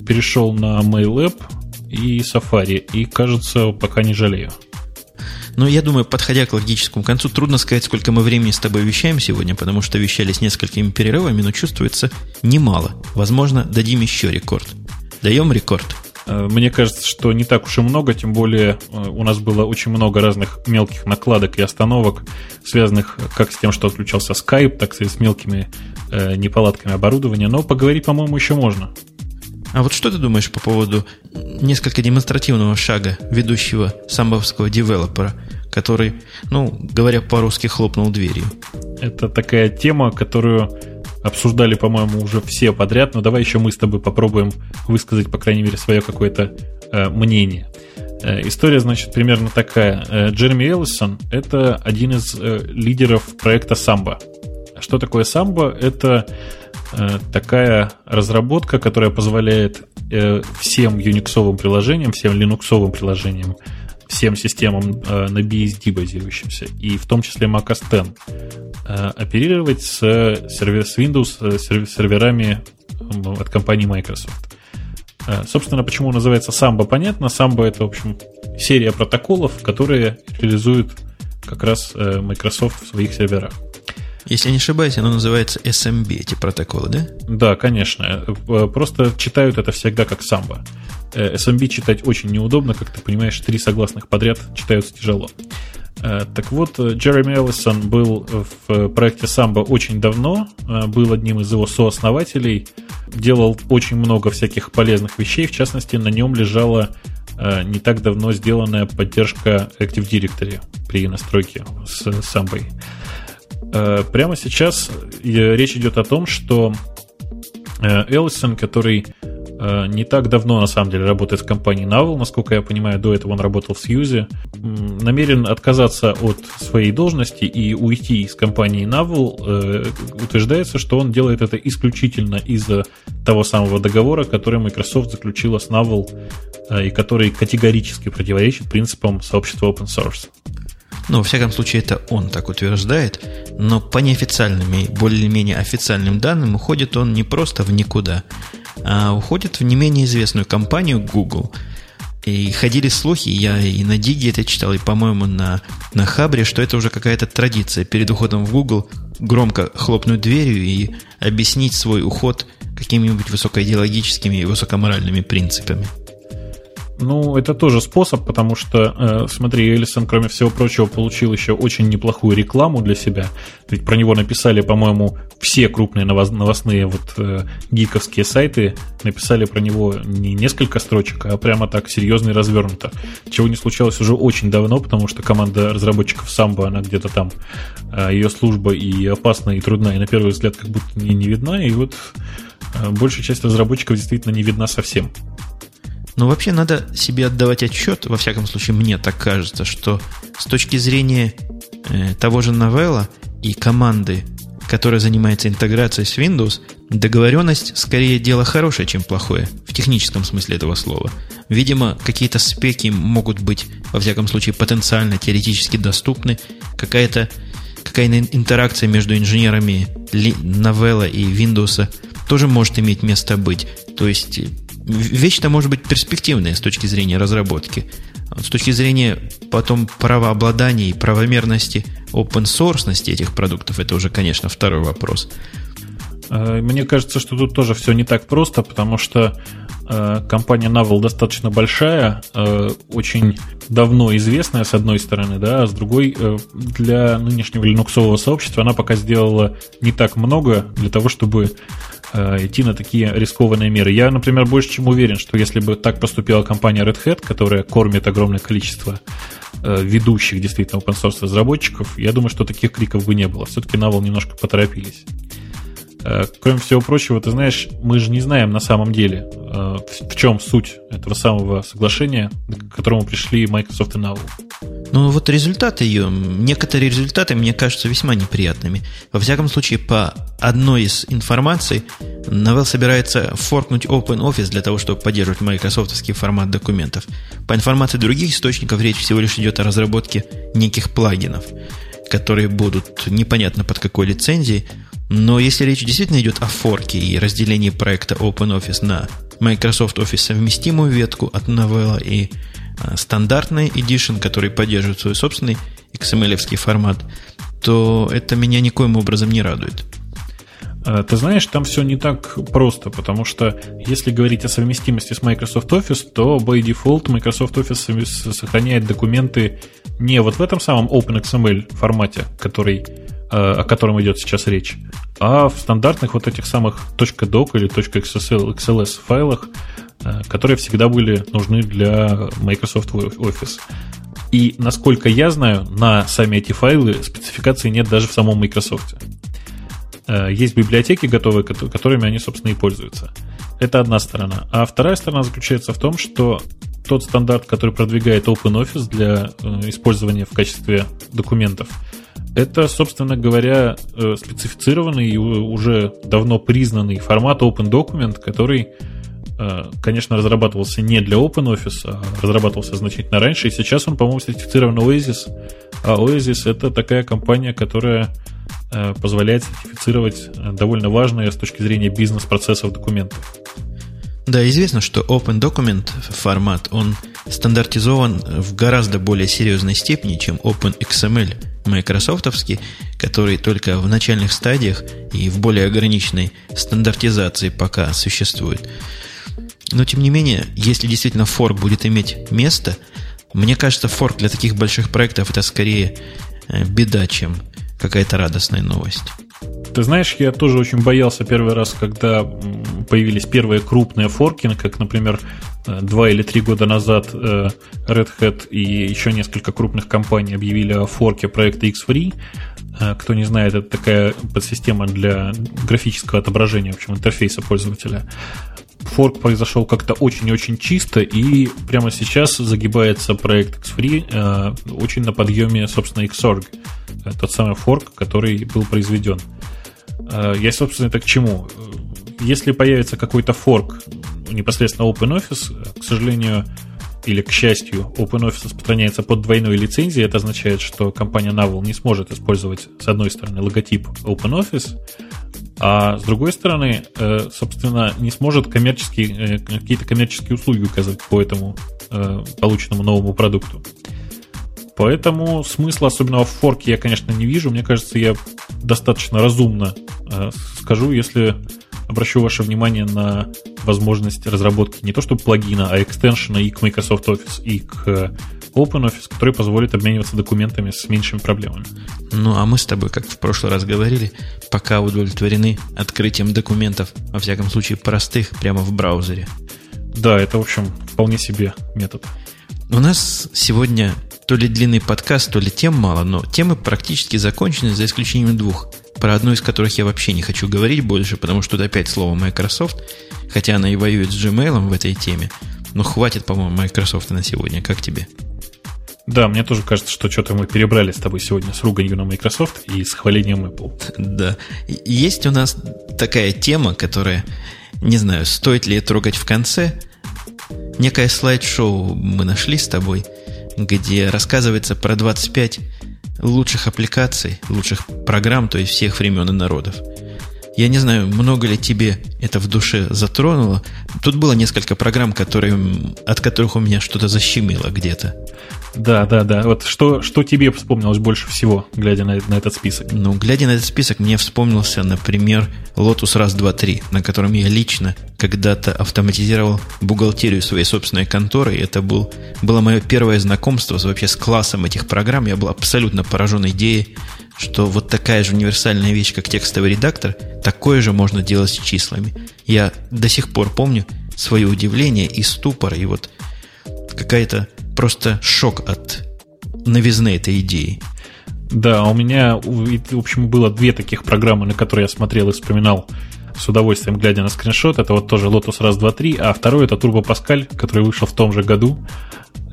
перешел на MailApp и Safari, и, кажется, пока не жалею. Но я думаю, подходя к логическому концу, трудно сказать, сколько мы времени с тобой вещаем сегодня, потому что вещали с несколькими перерывами, но чувствуется немало. Возможно, дадим еще рекорд. Даем рекорд? Мне кажется, что не так уж и много, тем более у нас было очень много разных мелких накладок и остановок, связанных как с тем, что отключался Skype, так и с мелкими неполадками оборудования, но поговорить, по-моему, еще можно. А вот что ты думаешь по поводу несколько демонстративного шага ведущего самбовского девелопера, который, говоря по-русски, хлопнул дверью? Это такая тема, которую обсуждали, по-моему, уже все подряд, но давай еще мы с тобой попробуем высказать, по крайней мере, свое какое-то мнение. История, значит, примерно такая. Джереми Эллисон – это один из лидеров проекта «Самбо». Что такое «Самбо»? Это такая разработка, которая позволяет всем юниксовым приложениям, всем линуксовым приложениям, всем системам на BSD базирующимся, и в том числе Mac OS X, оперировать с Windows серверами от компании Microsoft. Собственно, почему называется Samba, понятно. Samba — это, в общем, серия протоколов, которые реализует как раз Microsoft в своих серверах. Если не ошибаюсь, оно называется SMB, эти протоколы, да? Да, конечно. Просто читают это всегда как самбо. SMB читать очень неудобно, как ты понимаешь, 3 согласных подряд читаются тяжело. Так вот, Джереми Эллисон был в проекте самбо очень давно, был одним из его сооснователей, делал очень много всяких полезных вещей, в частности, на нем лежала не так давно сделанная поддержка Active Directory при настройке с самбой. Прямо сейчас речь идет о том, что Эллисон, который не так давно, на самом деле, работает в компании Novell, насколько я понимаю, до этого он работал в Сьюзе, намерен отказаться от своей должности и уйти из компании Novell. Утверждается, что он делает это исключительно из-за того самого договора, который Microsoft заключила с Novell и который категорически противоречит принципам сообщества open source. Во всяком случае, это он так утверждает, но по неофициальным и более-менее официальным данным уходит он не просто в никуда, а уходит в не менее известную компанию Google. И ходили слухи, я и на Digg это читал, и, по-моему, на Хабре, что это уже какая-то традиция перед уходом в Google громко хлопнуть дверью и объяснить свой уход какими-нибудь высокоидеологическими и высокоморальными принципами. Ну, это тоже способ, потому что, смотри, Эллисон, кроме всего прочего, получил еще очень неплохую рекламу для себя. Ведь про него написали, по-моему, все крупные новостные вот гиковские сайты. Написали про него не несколько строчек, а прямо так серьезно и развернуто. Чего не случалось уже очень давно, потому что команда разработчиков Самбо, она где-то там, ее служба и опасна, и трудна, и на первый взгляд как будто не видна, и вот большая часть разработчиков действительно не видна совсем. Но вообще надо себе отдавать отчет, во всяком случае, мне так кажется, что с точки зрения того же Novell и команды, которая занимается интеграцией с Windows, договоренность скорее дело хорошее, чем плохое, в техническом смысле этого слова. Видимо, какие-то спеки могут быть, во всяком случае, потенциально, теоретически доступны, какая-то интеракция между инженерами Novell и Windows тоже может иметь место быть. То есть вещь-то может быть перспективная с точки зрения разработки. С точки зрения потом правообладания и правомерности open-source-ности этих продуктов, это уже, конечно, второй вопрос. Мне кажется, что тут тоже все не так просто, потому что компания Novell достаточно большая, очень давно известная, с одной стороны, да, а с другой, для нынешнего линуксового сообщества она пока сделала не так много для того, чтобы идти на такие рискованные меры. Я, например, больше чем уверен, что если бы так поступила компания Red Hat, которая кормит огромное количество ведущих действительно open-source разработчиков, я думаю, что таких криков бы не было. Все-таки Novell немножко поторопились. Кроме всего прочего, ты знаешь, мы же не знаем на самом деле, в чем суть этого самого соглашения, к которому пришли Microsoft и Novell. Ну вот результаты ее, некоторые результаты, мне кажутся весьма неприятными. Во всяком случае, по одной из информаций, Novell собирается форкнуть OpenOffice для того, чтобы поддерживать майкрософтовский формат документов. По информации других источников, речь всего лишь идет о разработке неких плагинов, которые будут непонятно под какой лицензией. Но если речь действительно идет о форке и разделении проекта OpenOffice на Microsoft Office совместимую ветку от Novell и стандартный Edition, который поддерживает свой собственный XML-овский формат, то это меня никоим образом не радует. Ты знаешь, там все не так просто, потому что если говорить о совместимости с Microsoft Office, то by default Microsoft Office сохраняет документы не вот в этом самом OpenXML формате, который, о котором идет сейчас речь, а в стандартных вот этих самых .doc или .xls файлах, которые всегда были нужны для Microsoft Office. И, насколько я знаю, на сами эти файлы спецификации нет даже в самом Microsoft. Есть библиотеки готовые, которыми они, собственно, и пользуются. Это одна сторона. А вторая сторона заключается в том, что тот стандарт, который продвигает OpenOffice для использования в качестве документов, это, собственно говоря, специфицированный и уже давно признанный формат OpenDocument, который, конечно, разрабатывался не для OpenOffice, а разрабатывался значительно раньше, и сейчас он, по-моему, сертифицирован Oasis. А Oasis — это такая компания, которая позволяет сертифицировать довольно важные с точки зрения бизнес-процессов документы. Да, известно, что OpenDocument формат, он стандартизован в гораздо более серьезной степени, чем OpenXML майкрософтовский, который только в начальных стадиях и в более ограниченной стандартизации пока существует. Но, тем не менее, если действительно форк будет иметь место, мне кажется, форк для таких больших проектов это скорее беда, чем какая-то радостная новость. Ты знаешь, я тоже очень боялся первый раз, когда появились первые крупные форки, как, например, 2 или 3 года назад Red Hat и еще несколько крупных компаний объявили о форке проекта X-Free. Кто не знает, это такая подсистема для графического отображения, в общем, интерфейса пользователя. Форк произошел как-то очень-очень чисто, и прямо сейчас загибается проект X-Free очень на подъеме, собственно, Xorg. Тот самый форк, который был произведен. Я, собственно, это к чему? Если появится какой-то форк непосредственно OpenOffice, к сожалению, или к счастью, OpenOffice распространяется под двойной лицензией. Это означает, что компания Novell не сможет использовать, с одной стороны, логотип OpenOffice, а с другой стороны, собственно, не сможет какие-то коммерческие услуги указать по этому полученному новому продукту. Поэтому смысла особенного в форке я, конечно, не вижу. Мне кажется, я достаточно разумно скажу, если обращу ваше внимание на возможность разработки не то чтобы плагина, а экстеншена и к Microsoft Office, и к OpenOffice, который позволит обмениваться документами с меньшими проблемами. Ну, а мы с тобой, как в прошлый раз говорили, пока удовлетворены открытием документов, во всяком случае простых, прямо в браузере. Да, это, в общем, вполне себе метод. У нас сегодня то ли длинный подкаст, то ли тем мало, но темы практически закончены, за исключением двух, про одну из которых я вообще не хочу говорить больше, потому что тут опять слово Microsoft, хотя она и воюет с Gmail в этой теме, но хватит, по-моему, Microsoft на сегодня. Как тебе? Да, мне тоже кажется, что что-то мы перебрали с тобой сегодня с руганью на Microsoft и с хвалением Apple. Да. Есть у нас такая тема, которая, не знаю, стоит ли ее трогать в конце. Некое слайд-шоу мы нашли с тобой, где рассказывается про 25 лучших аппликаций, лучших программ, то есть всех времен и народов. Я не знаю, много ли тебе это в душе затронуло. Тут было несколько программ, от которых у меня что-то защемило где-то. Да. Вот что тебе вспомнилось больше всего, глядя на этот список? Ну, глядя на этот список, мне вспомнился, например, Lotus Раз, Два, Три, на котором я лично когда-то автоматизировал бухгалтерию своей собственной конторы. И это было мое первое знакомство вообще с классом этих программ. Я был абсолютно поражен идеей, что вот такая же универсальная вещь, как текстовый редактор, такое же можно делать с числами. Я до сих пор помню свое удивление и ступор, и вот какая-то просто шок от новизны этой идеи. Да, у меня, в общем, было две таких программы, на которые я смотрел и вспоминал с удовольствием, глядя на скриншот. Это вот тоже Lotus Раз, Два, Три, а второй это Turbo Pascal, который вышел в том же году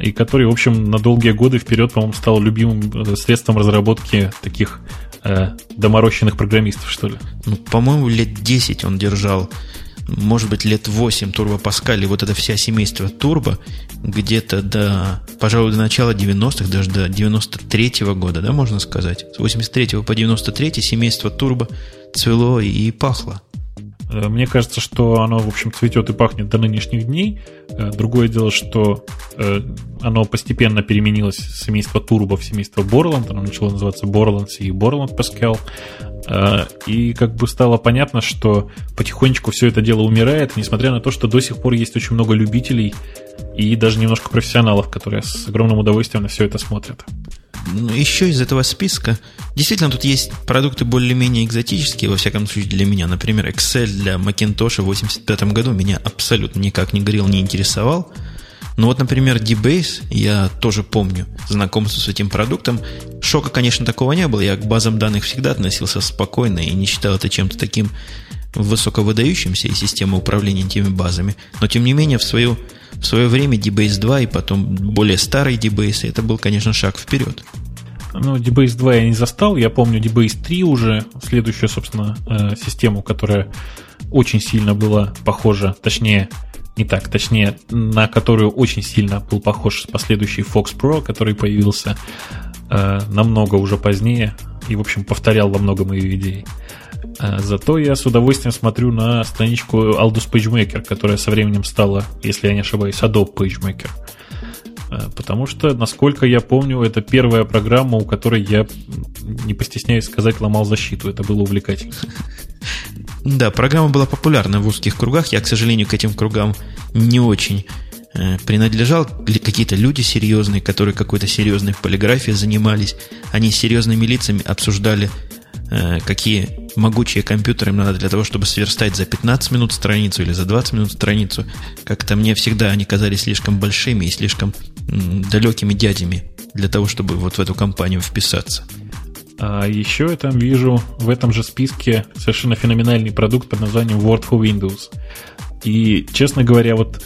и который, в общем, на долгие годы вперед, по-моему, стал любимым средством разработки таких доморощенных программистов, что ли. Ну, по-моему, лет 10 он держал, может быть, лет 8 Turbo Pascal, и вот это вся семейство Turbo где-то до, пожалуй, до начала 90-х, даже до 93-го года, да, можно сказать. С 83-го по 93-й семейство Turbo цвело и пахло. Мне кажется, что оно, в общем, цветет и пахнет до нынешних дней. Другое дело, что оно постепенно переменилось с семейства Turbo в семейство Borland. Оно начало называться Borland и Borland Pascal. И как бы стало понятно, что потихонечку все это дело умирает, несмотря на то, что до сих пор есть очень много любителей и даже немножко профессионалов, которые с огромным удовольствием на все это смотрят. Ну, еще из этого списка действительно тут есть продукты более-менее экзотические, во всяком случае для меня. Например, Excel для Macintosh в 85 году меня абсолютно никак не горел, не интересовал. Но вот, например, DBase, я тоже помню знакомство с этим продуктом. Шока, конечно, такого не было. Я к базам данных всегда относился спокойно и не считал это чем-то таким высоковыдающимся, и система управления этими базами. Но, тем не менее, в свое время DBase 2 и потом более старый DBase, это был, конечно, шаг вперед. Ну, DBase 2 я не застал. Я помню DBase 3 уже, следующую, собственно, систему, которая очень сильно была похожа, точнее, на которую очень сильно был похож последующий Fox Pro, который появился намного уже позднее и, в общем, повторял во многом ее идеи. Зато я с удовольствием смотрю на страничку Aldus PageMaker, которая со временем стала, если я не ошибаюсь, Adobe PageMaker. Потому что, насколько я помню, это первая программа, у которой я, не постесняюсь сказать, ломал защиту. Это было увлекательно. Да, программа была популярна в узких кругах. Я, к сожалению, к этим кругам не очень принадлежал. Какие-то люди серьезные, которые какой-то серьезной полиграфией занимались, они с серьезными лицами обсуждали, какие могучие компьютеры им надо для того, чтобы сверстать за 15 минут страницу или за 20 минут страницу. Как-то мне всегда они казались слишком большими и слишком далекими дядями для того, чтобы вот в эту компанию вписаться. А еще я там вижу в этом же списке совершенно феноменальный продукт под названием Word for Windows. И, честно говоря, вот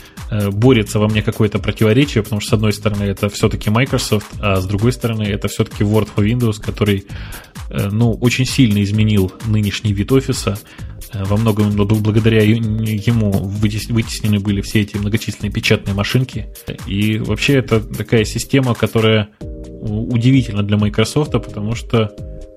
борется во мне какое-то противоречие, потому что, с одной стороны, это все-таки Microsoft, а с другой стороны, это все-таки Word for Windows, который, ну, очень сильно изменил нынешний вид офиса. Во многом благодаря ему вытеснены были все эти многочисленные печатные машинки. И вообще это такая система, которая удивительна для Microsoft, потому что,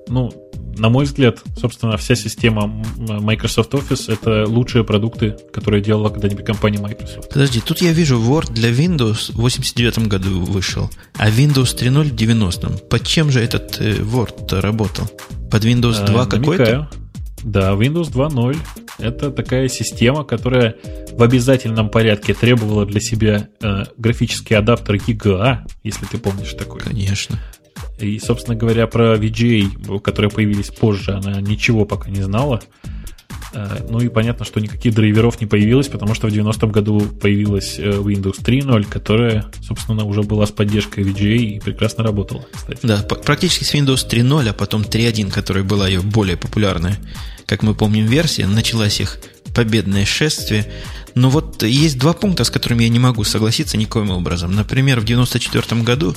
ну, на мой взгляд, собственно, вся система Microsoft Office — это лучшие продукты, которые делала когда-нибудь компания Microsoft. Подожди, тут я вижу Word для Windows в 89 году вышел, а Windows 3.0 в 90-м. Под чем же этот Word работал? Под Windows 2 какой-то? Да, Windows 2.0. Это такая система, которая в обязательном порядке требовала для себя графический адаптер GIGA, если ты помнишь такой. Конечно. И, собственно говоря, про VGA, которые появились позже, она ничего пока не знала. Ну и понятно, что никаких драйверов не появилось, потому что в 90-м году появилась Windows 3.0, которая, собственно, уже была с поддержкой VGA и прекрасно работала, кстати. Да, практически с Windows 3.0, а потом 3.1, которая была ее более популярная, как мы помним, версия, началась их победное шествие. Но вот есть два пункта, с которыми я не могу согласиться никоим образом. Например, в 94-м году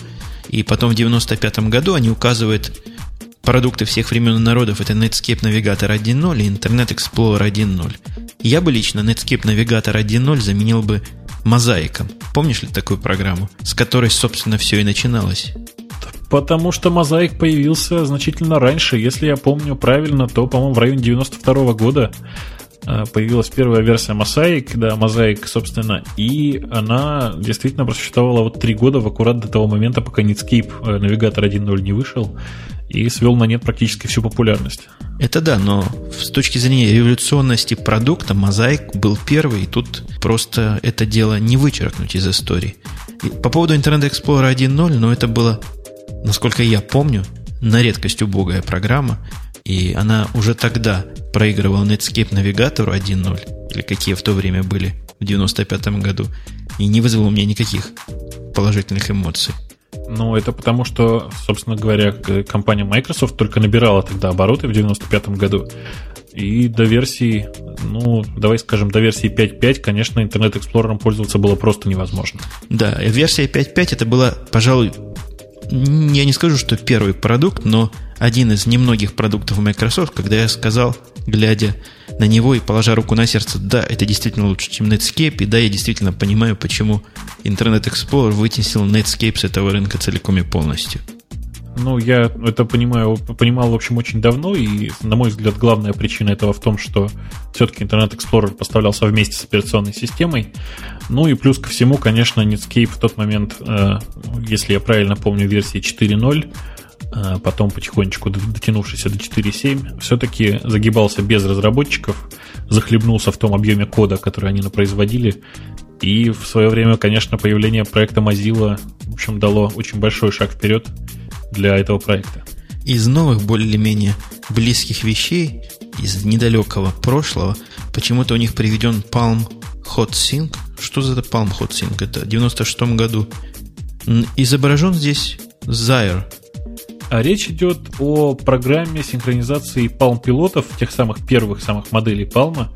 и потом в 95-м году они указывают... Продукты всех времен и народов — это Netscape Navigator 1.0 и Internet Explorer 1.0. Я бы лично Netscape Navigator 1.0 заменил бы мозаиком. Помнишь ли такую программу, с которой, собственно, все и начиналось? Потому что мозаик появился значительно раньше. Если я помню правильно, то, по-моему, в районе 92 года появилась первая версия Mosaic, да, Mosaic, собственно, и она действительно просуществовала вот 3 года в аккурат до того момента, пока Netscape Navigator 1.0 не вышел и свел на нет практически всю популярность. Это да, но с точки зрения революционности продукта Mosaic был первый, и тут просто это дело не вычеркнуть из истории. И по поводу Internet Explorer 1.0, ну, это было, насколько я помню, на редкость убогая программа, и она уже тогда проигрывал Netscape Navigator 1.0, или какие в то время были, в 95-м году, и не вызвал у меня никаких положительных эмоций. Ну, это потому, что, собственно говоря, компания Microsoft только набирала тогда обороты в 95-м году, и до версии, ну, давай скажем, до версии 5.5, конечно, Internet Explorer пользоваться было просто невозможно. Да, версия 5.5 это была, пожалуй, я не скажу, что первый продукт, но один из немногих продуктов Microsoft, когда я сказал, глядя на него и положа руку на сердце, да, это действительно лучше, чем Netscape, и да, я действительно понимаю, почему Internet Explorer вытеснил Netscape с этого рынка целиком и полностью. Ну, я это понимал, в общем, очень давно, и, на мой взгляд, главная причина этого в том, что все-таки Internet Explorer поставлялся вместе с операционной системой. Ну и плюс ко всему, конечно, Netscape в тот момент, если я правильно помню, версии 4.0, потом потихонечку дотянувшийся до 4.7, все-таки загибался без разработчиков, захлебнулся в том объеме кода, который они напроизводили. И в свое время, конечно, появление проекта Mozilla, в общем, дало очень большой шаг вперед для этого проекта. Из новых, более-менее близких вещей, из недалекого прошлого, почему-то у них приведен Palm Hot Sync. Что за это Palm Hot Sync? Это в 96-м году. Изображен здесь Zaire. А речь идет о программе синхронизации Palm-пилотов, тех самых первых самых моделей Palm.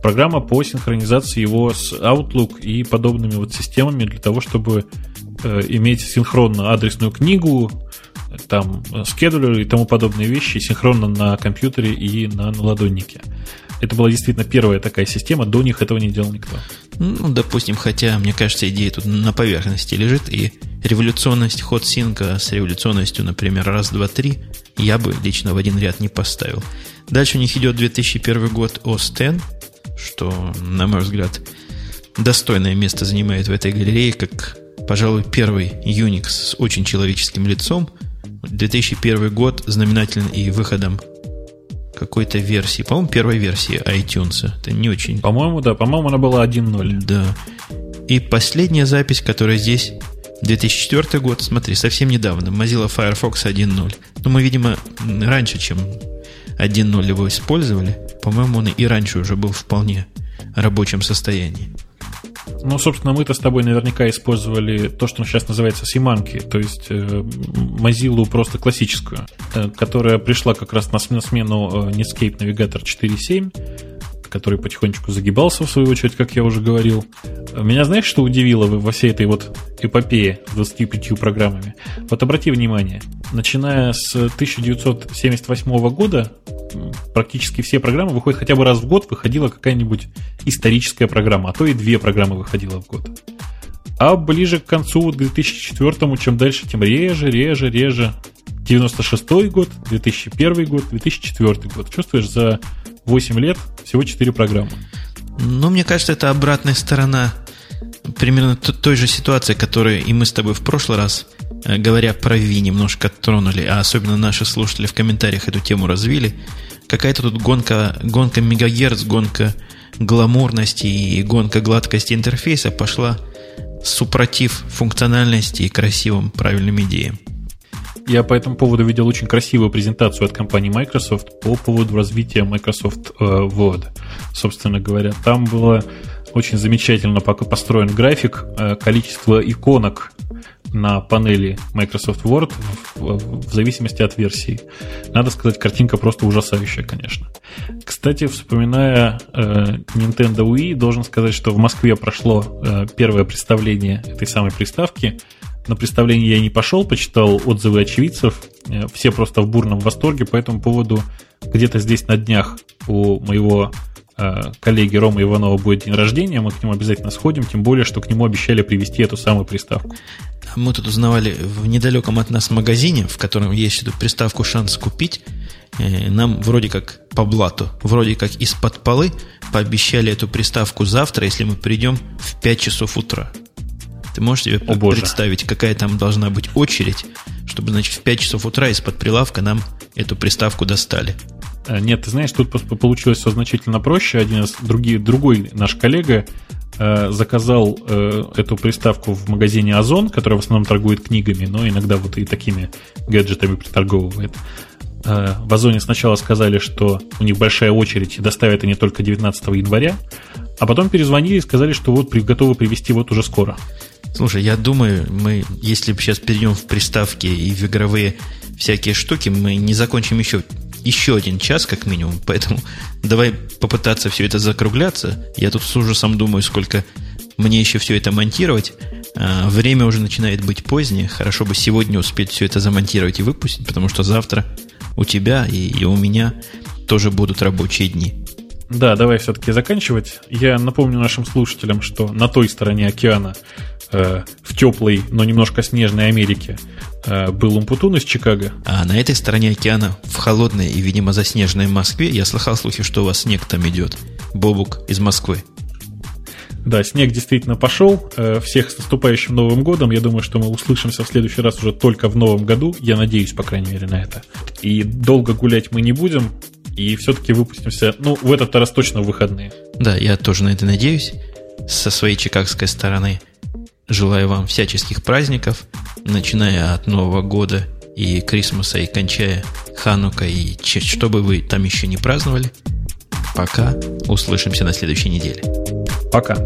Программа по синхронизации его с Outlook и подобными вот системами для того, чтобы иметь синхронно адресную книгу, там, скедулер и тому подобные вещи синхронно на компьютере и на наладоннике. Это была действительно первая такая система, до них этого не делал никто. Ну, допустим, хотя, мне кажется, идея тут на поверхности лежит, и революционность хот-синка с революционностью, например, раз, два, три, я бы лично в один ряд не поставил. Дальше у них идет 2001 год OS X, что, на мой взгляд, достойное место занимает в этой галерее, как, пожалуй, первый Unix с очень человеческим лицом. 2001 год знаменателен и выходом какой-то версии, по-моему, первой версии iTunes. Это не очень... По-моему, да, по-моему, она была 1.0. Да. И последняя запись, которая здесь... 2004 год, смотри, совсем недавно, Mozilla Firefox 1.0. Ну, мы, видимо, раньше, чем 1.0 его использовали. По-моему, он и раньше уже был в вполне рабочем состоянии. Ну, собственно, мы-то с тобой наверняка использовали то, что сейчас называется Симанки, то есть Mozilla просто классическую, которая пришла как раз на смену Netscape Navigator 4.7, который потихонечку загибался, в свою очередь, как я уже говорил. Меня, знаешь, что удивило во всей этой вот эпопее с 25 программами? Вот обрати внимание, начиная с 1978 года практически все программы выходят хотя бы раз в год, выходила какая-нибудь историческая программа, а то и две программы выходила в год. А ближе к концу, к 2004-му, чем дальше, тем реже. 96-й год, 2001 год, 2004 год. Чувствуешь, за 8 лет всего 4 программы. Ну, мне кажется, это обратная сторона примерно той же ситуации, которую и мы с тобой в прошлый раз говоря про Wii, немножко тронули, а особенно наши слушатели в комментариях эту тему развили. Какая-то тут гонка мегагерц, гонка гламурности и гонка гладкости интерфейса пошла, супротив функциональности и красивым правильным идеям. Я по этому поводу видел очень красивую презентацию от компании Microsoft по поводу развития Microsoft Word. Собственно говоря, там было очень замечательно построен график, количество иконок на панели Microsoft Word в зависимости от версии. Надо сказать, картинка просто ужасающая, конечно. Кстати, вспоминая Nintendo Wii, должен сказать, что в Москве прошло первое представление этой самой приставки. На представление я не пошел, почитал отзывы очевидцев. Все просто в бурном восторге по этому поводу. Где-то здесь на днях у моего коллеги Ромы Иванова будет день рождения, мы к нему обязательно сходим, тем более, что к нему обещали привезти эту самую приставку. Мы тут узнавали в недалеком от нас магазине, в котором есть эту приставку шанс купить, нам вроде как по блату, вроде как из-под полы пообещали эту приставку завтра, если мы придем в 5 часов утра. Ты можешь себе представить, какая там должна быть очередь, чтобы, значит, в 5 часов утра из-под прилавка нам эту приставку достали? Нет, ты знаешь, тут получилось все значительно проще. Другой наш коллега заказал эту приставку в магазине «Озон», который в основном торгует книгами, но иногда вот и такими гаджетами приторговывает. В «Озоне» сначала сказали, что у них большая очередь, и доставят они только 19 января, а потом перезвонили и сказали, что вот готовы привезти вот уже скоро. Слушай, я думаю, мы, если сейчас перейдем в приставки и в игровые всякие штуки, мы не закончим еще один час, как минимум. Поэтому давай попытаться все это закругляться. Я тут с ужасом думаю, сколько мне еще все это монтировать. Время уже начинает быть позднее. Хорошо бы сегодня успеть все это замонтировать и выпустить, потому что завтра у тебя и у меня тоже будут рабочие дни. Да, давай все-таки заканчивать. Я напомню нашим слушателям, что на той стороне океана, в теплой, но немножко снежной Америке, был Умпутун из Чикаго. А на этой стороне океана, в холодной и, видимо, заснеженной Москве, я слыхал слухи, что у вас снег там идет. Бобук из Москвы. Да, снег действительно пошел. Всех с наступающим Новым годом. Я думаю, что мы услышимся в следующий раз уже только в Новом году. Я надеюсь, по крайней мере, на это. И долго гулять мы не будем. И все-таки выпустимся, в этот раз точно в выходные. Да, я тоже на это надеюсь. Со своей чикагской стороны желаю вам всяческих праздников, начиная от Нового года и Крисмаса, и кончая Ханукой, и что бы вы там еще не праздновали. Пока. Услышимся на следующей неделе. Пока.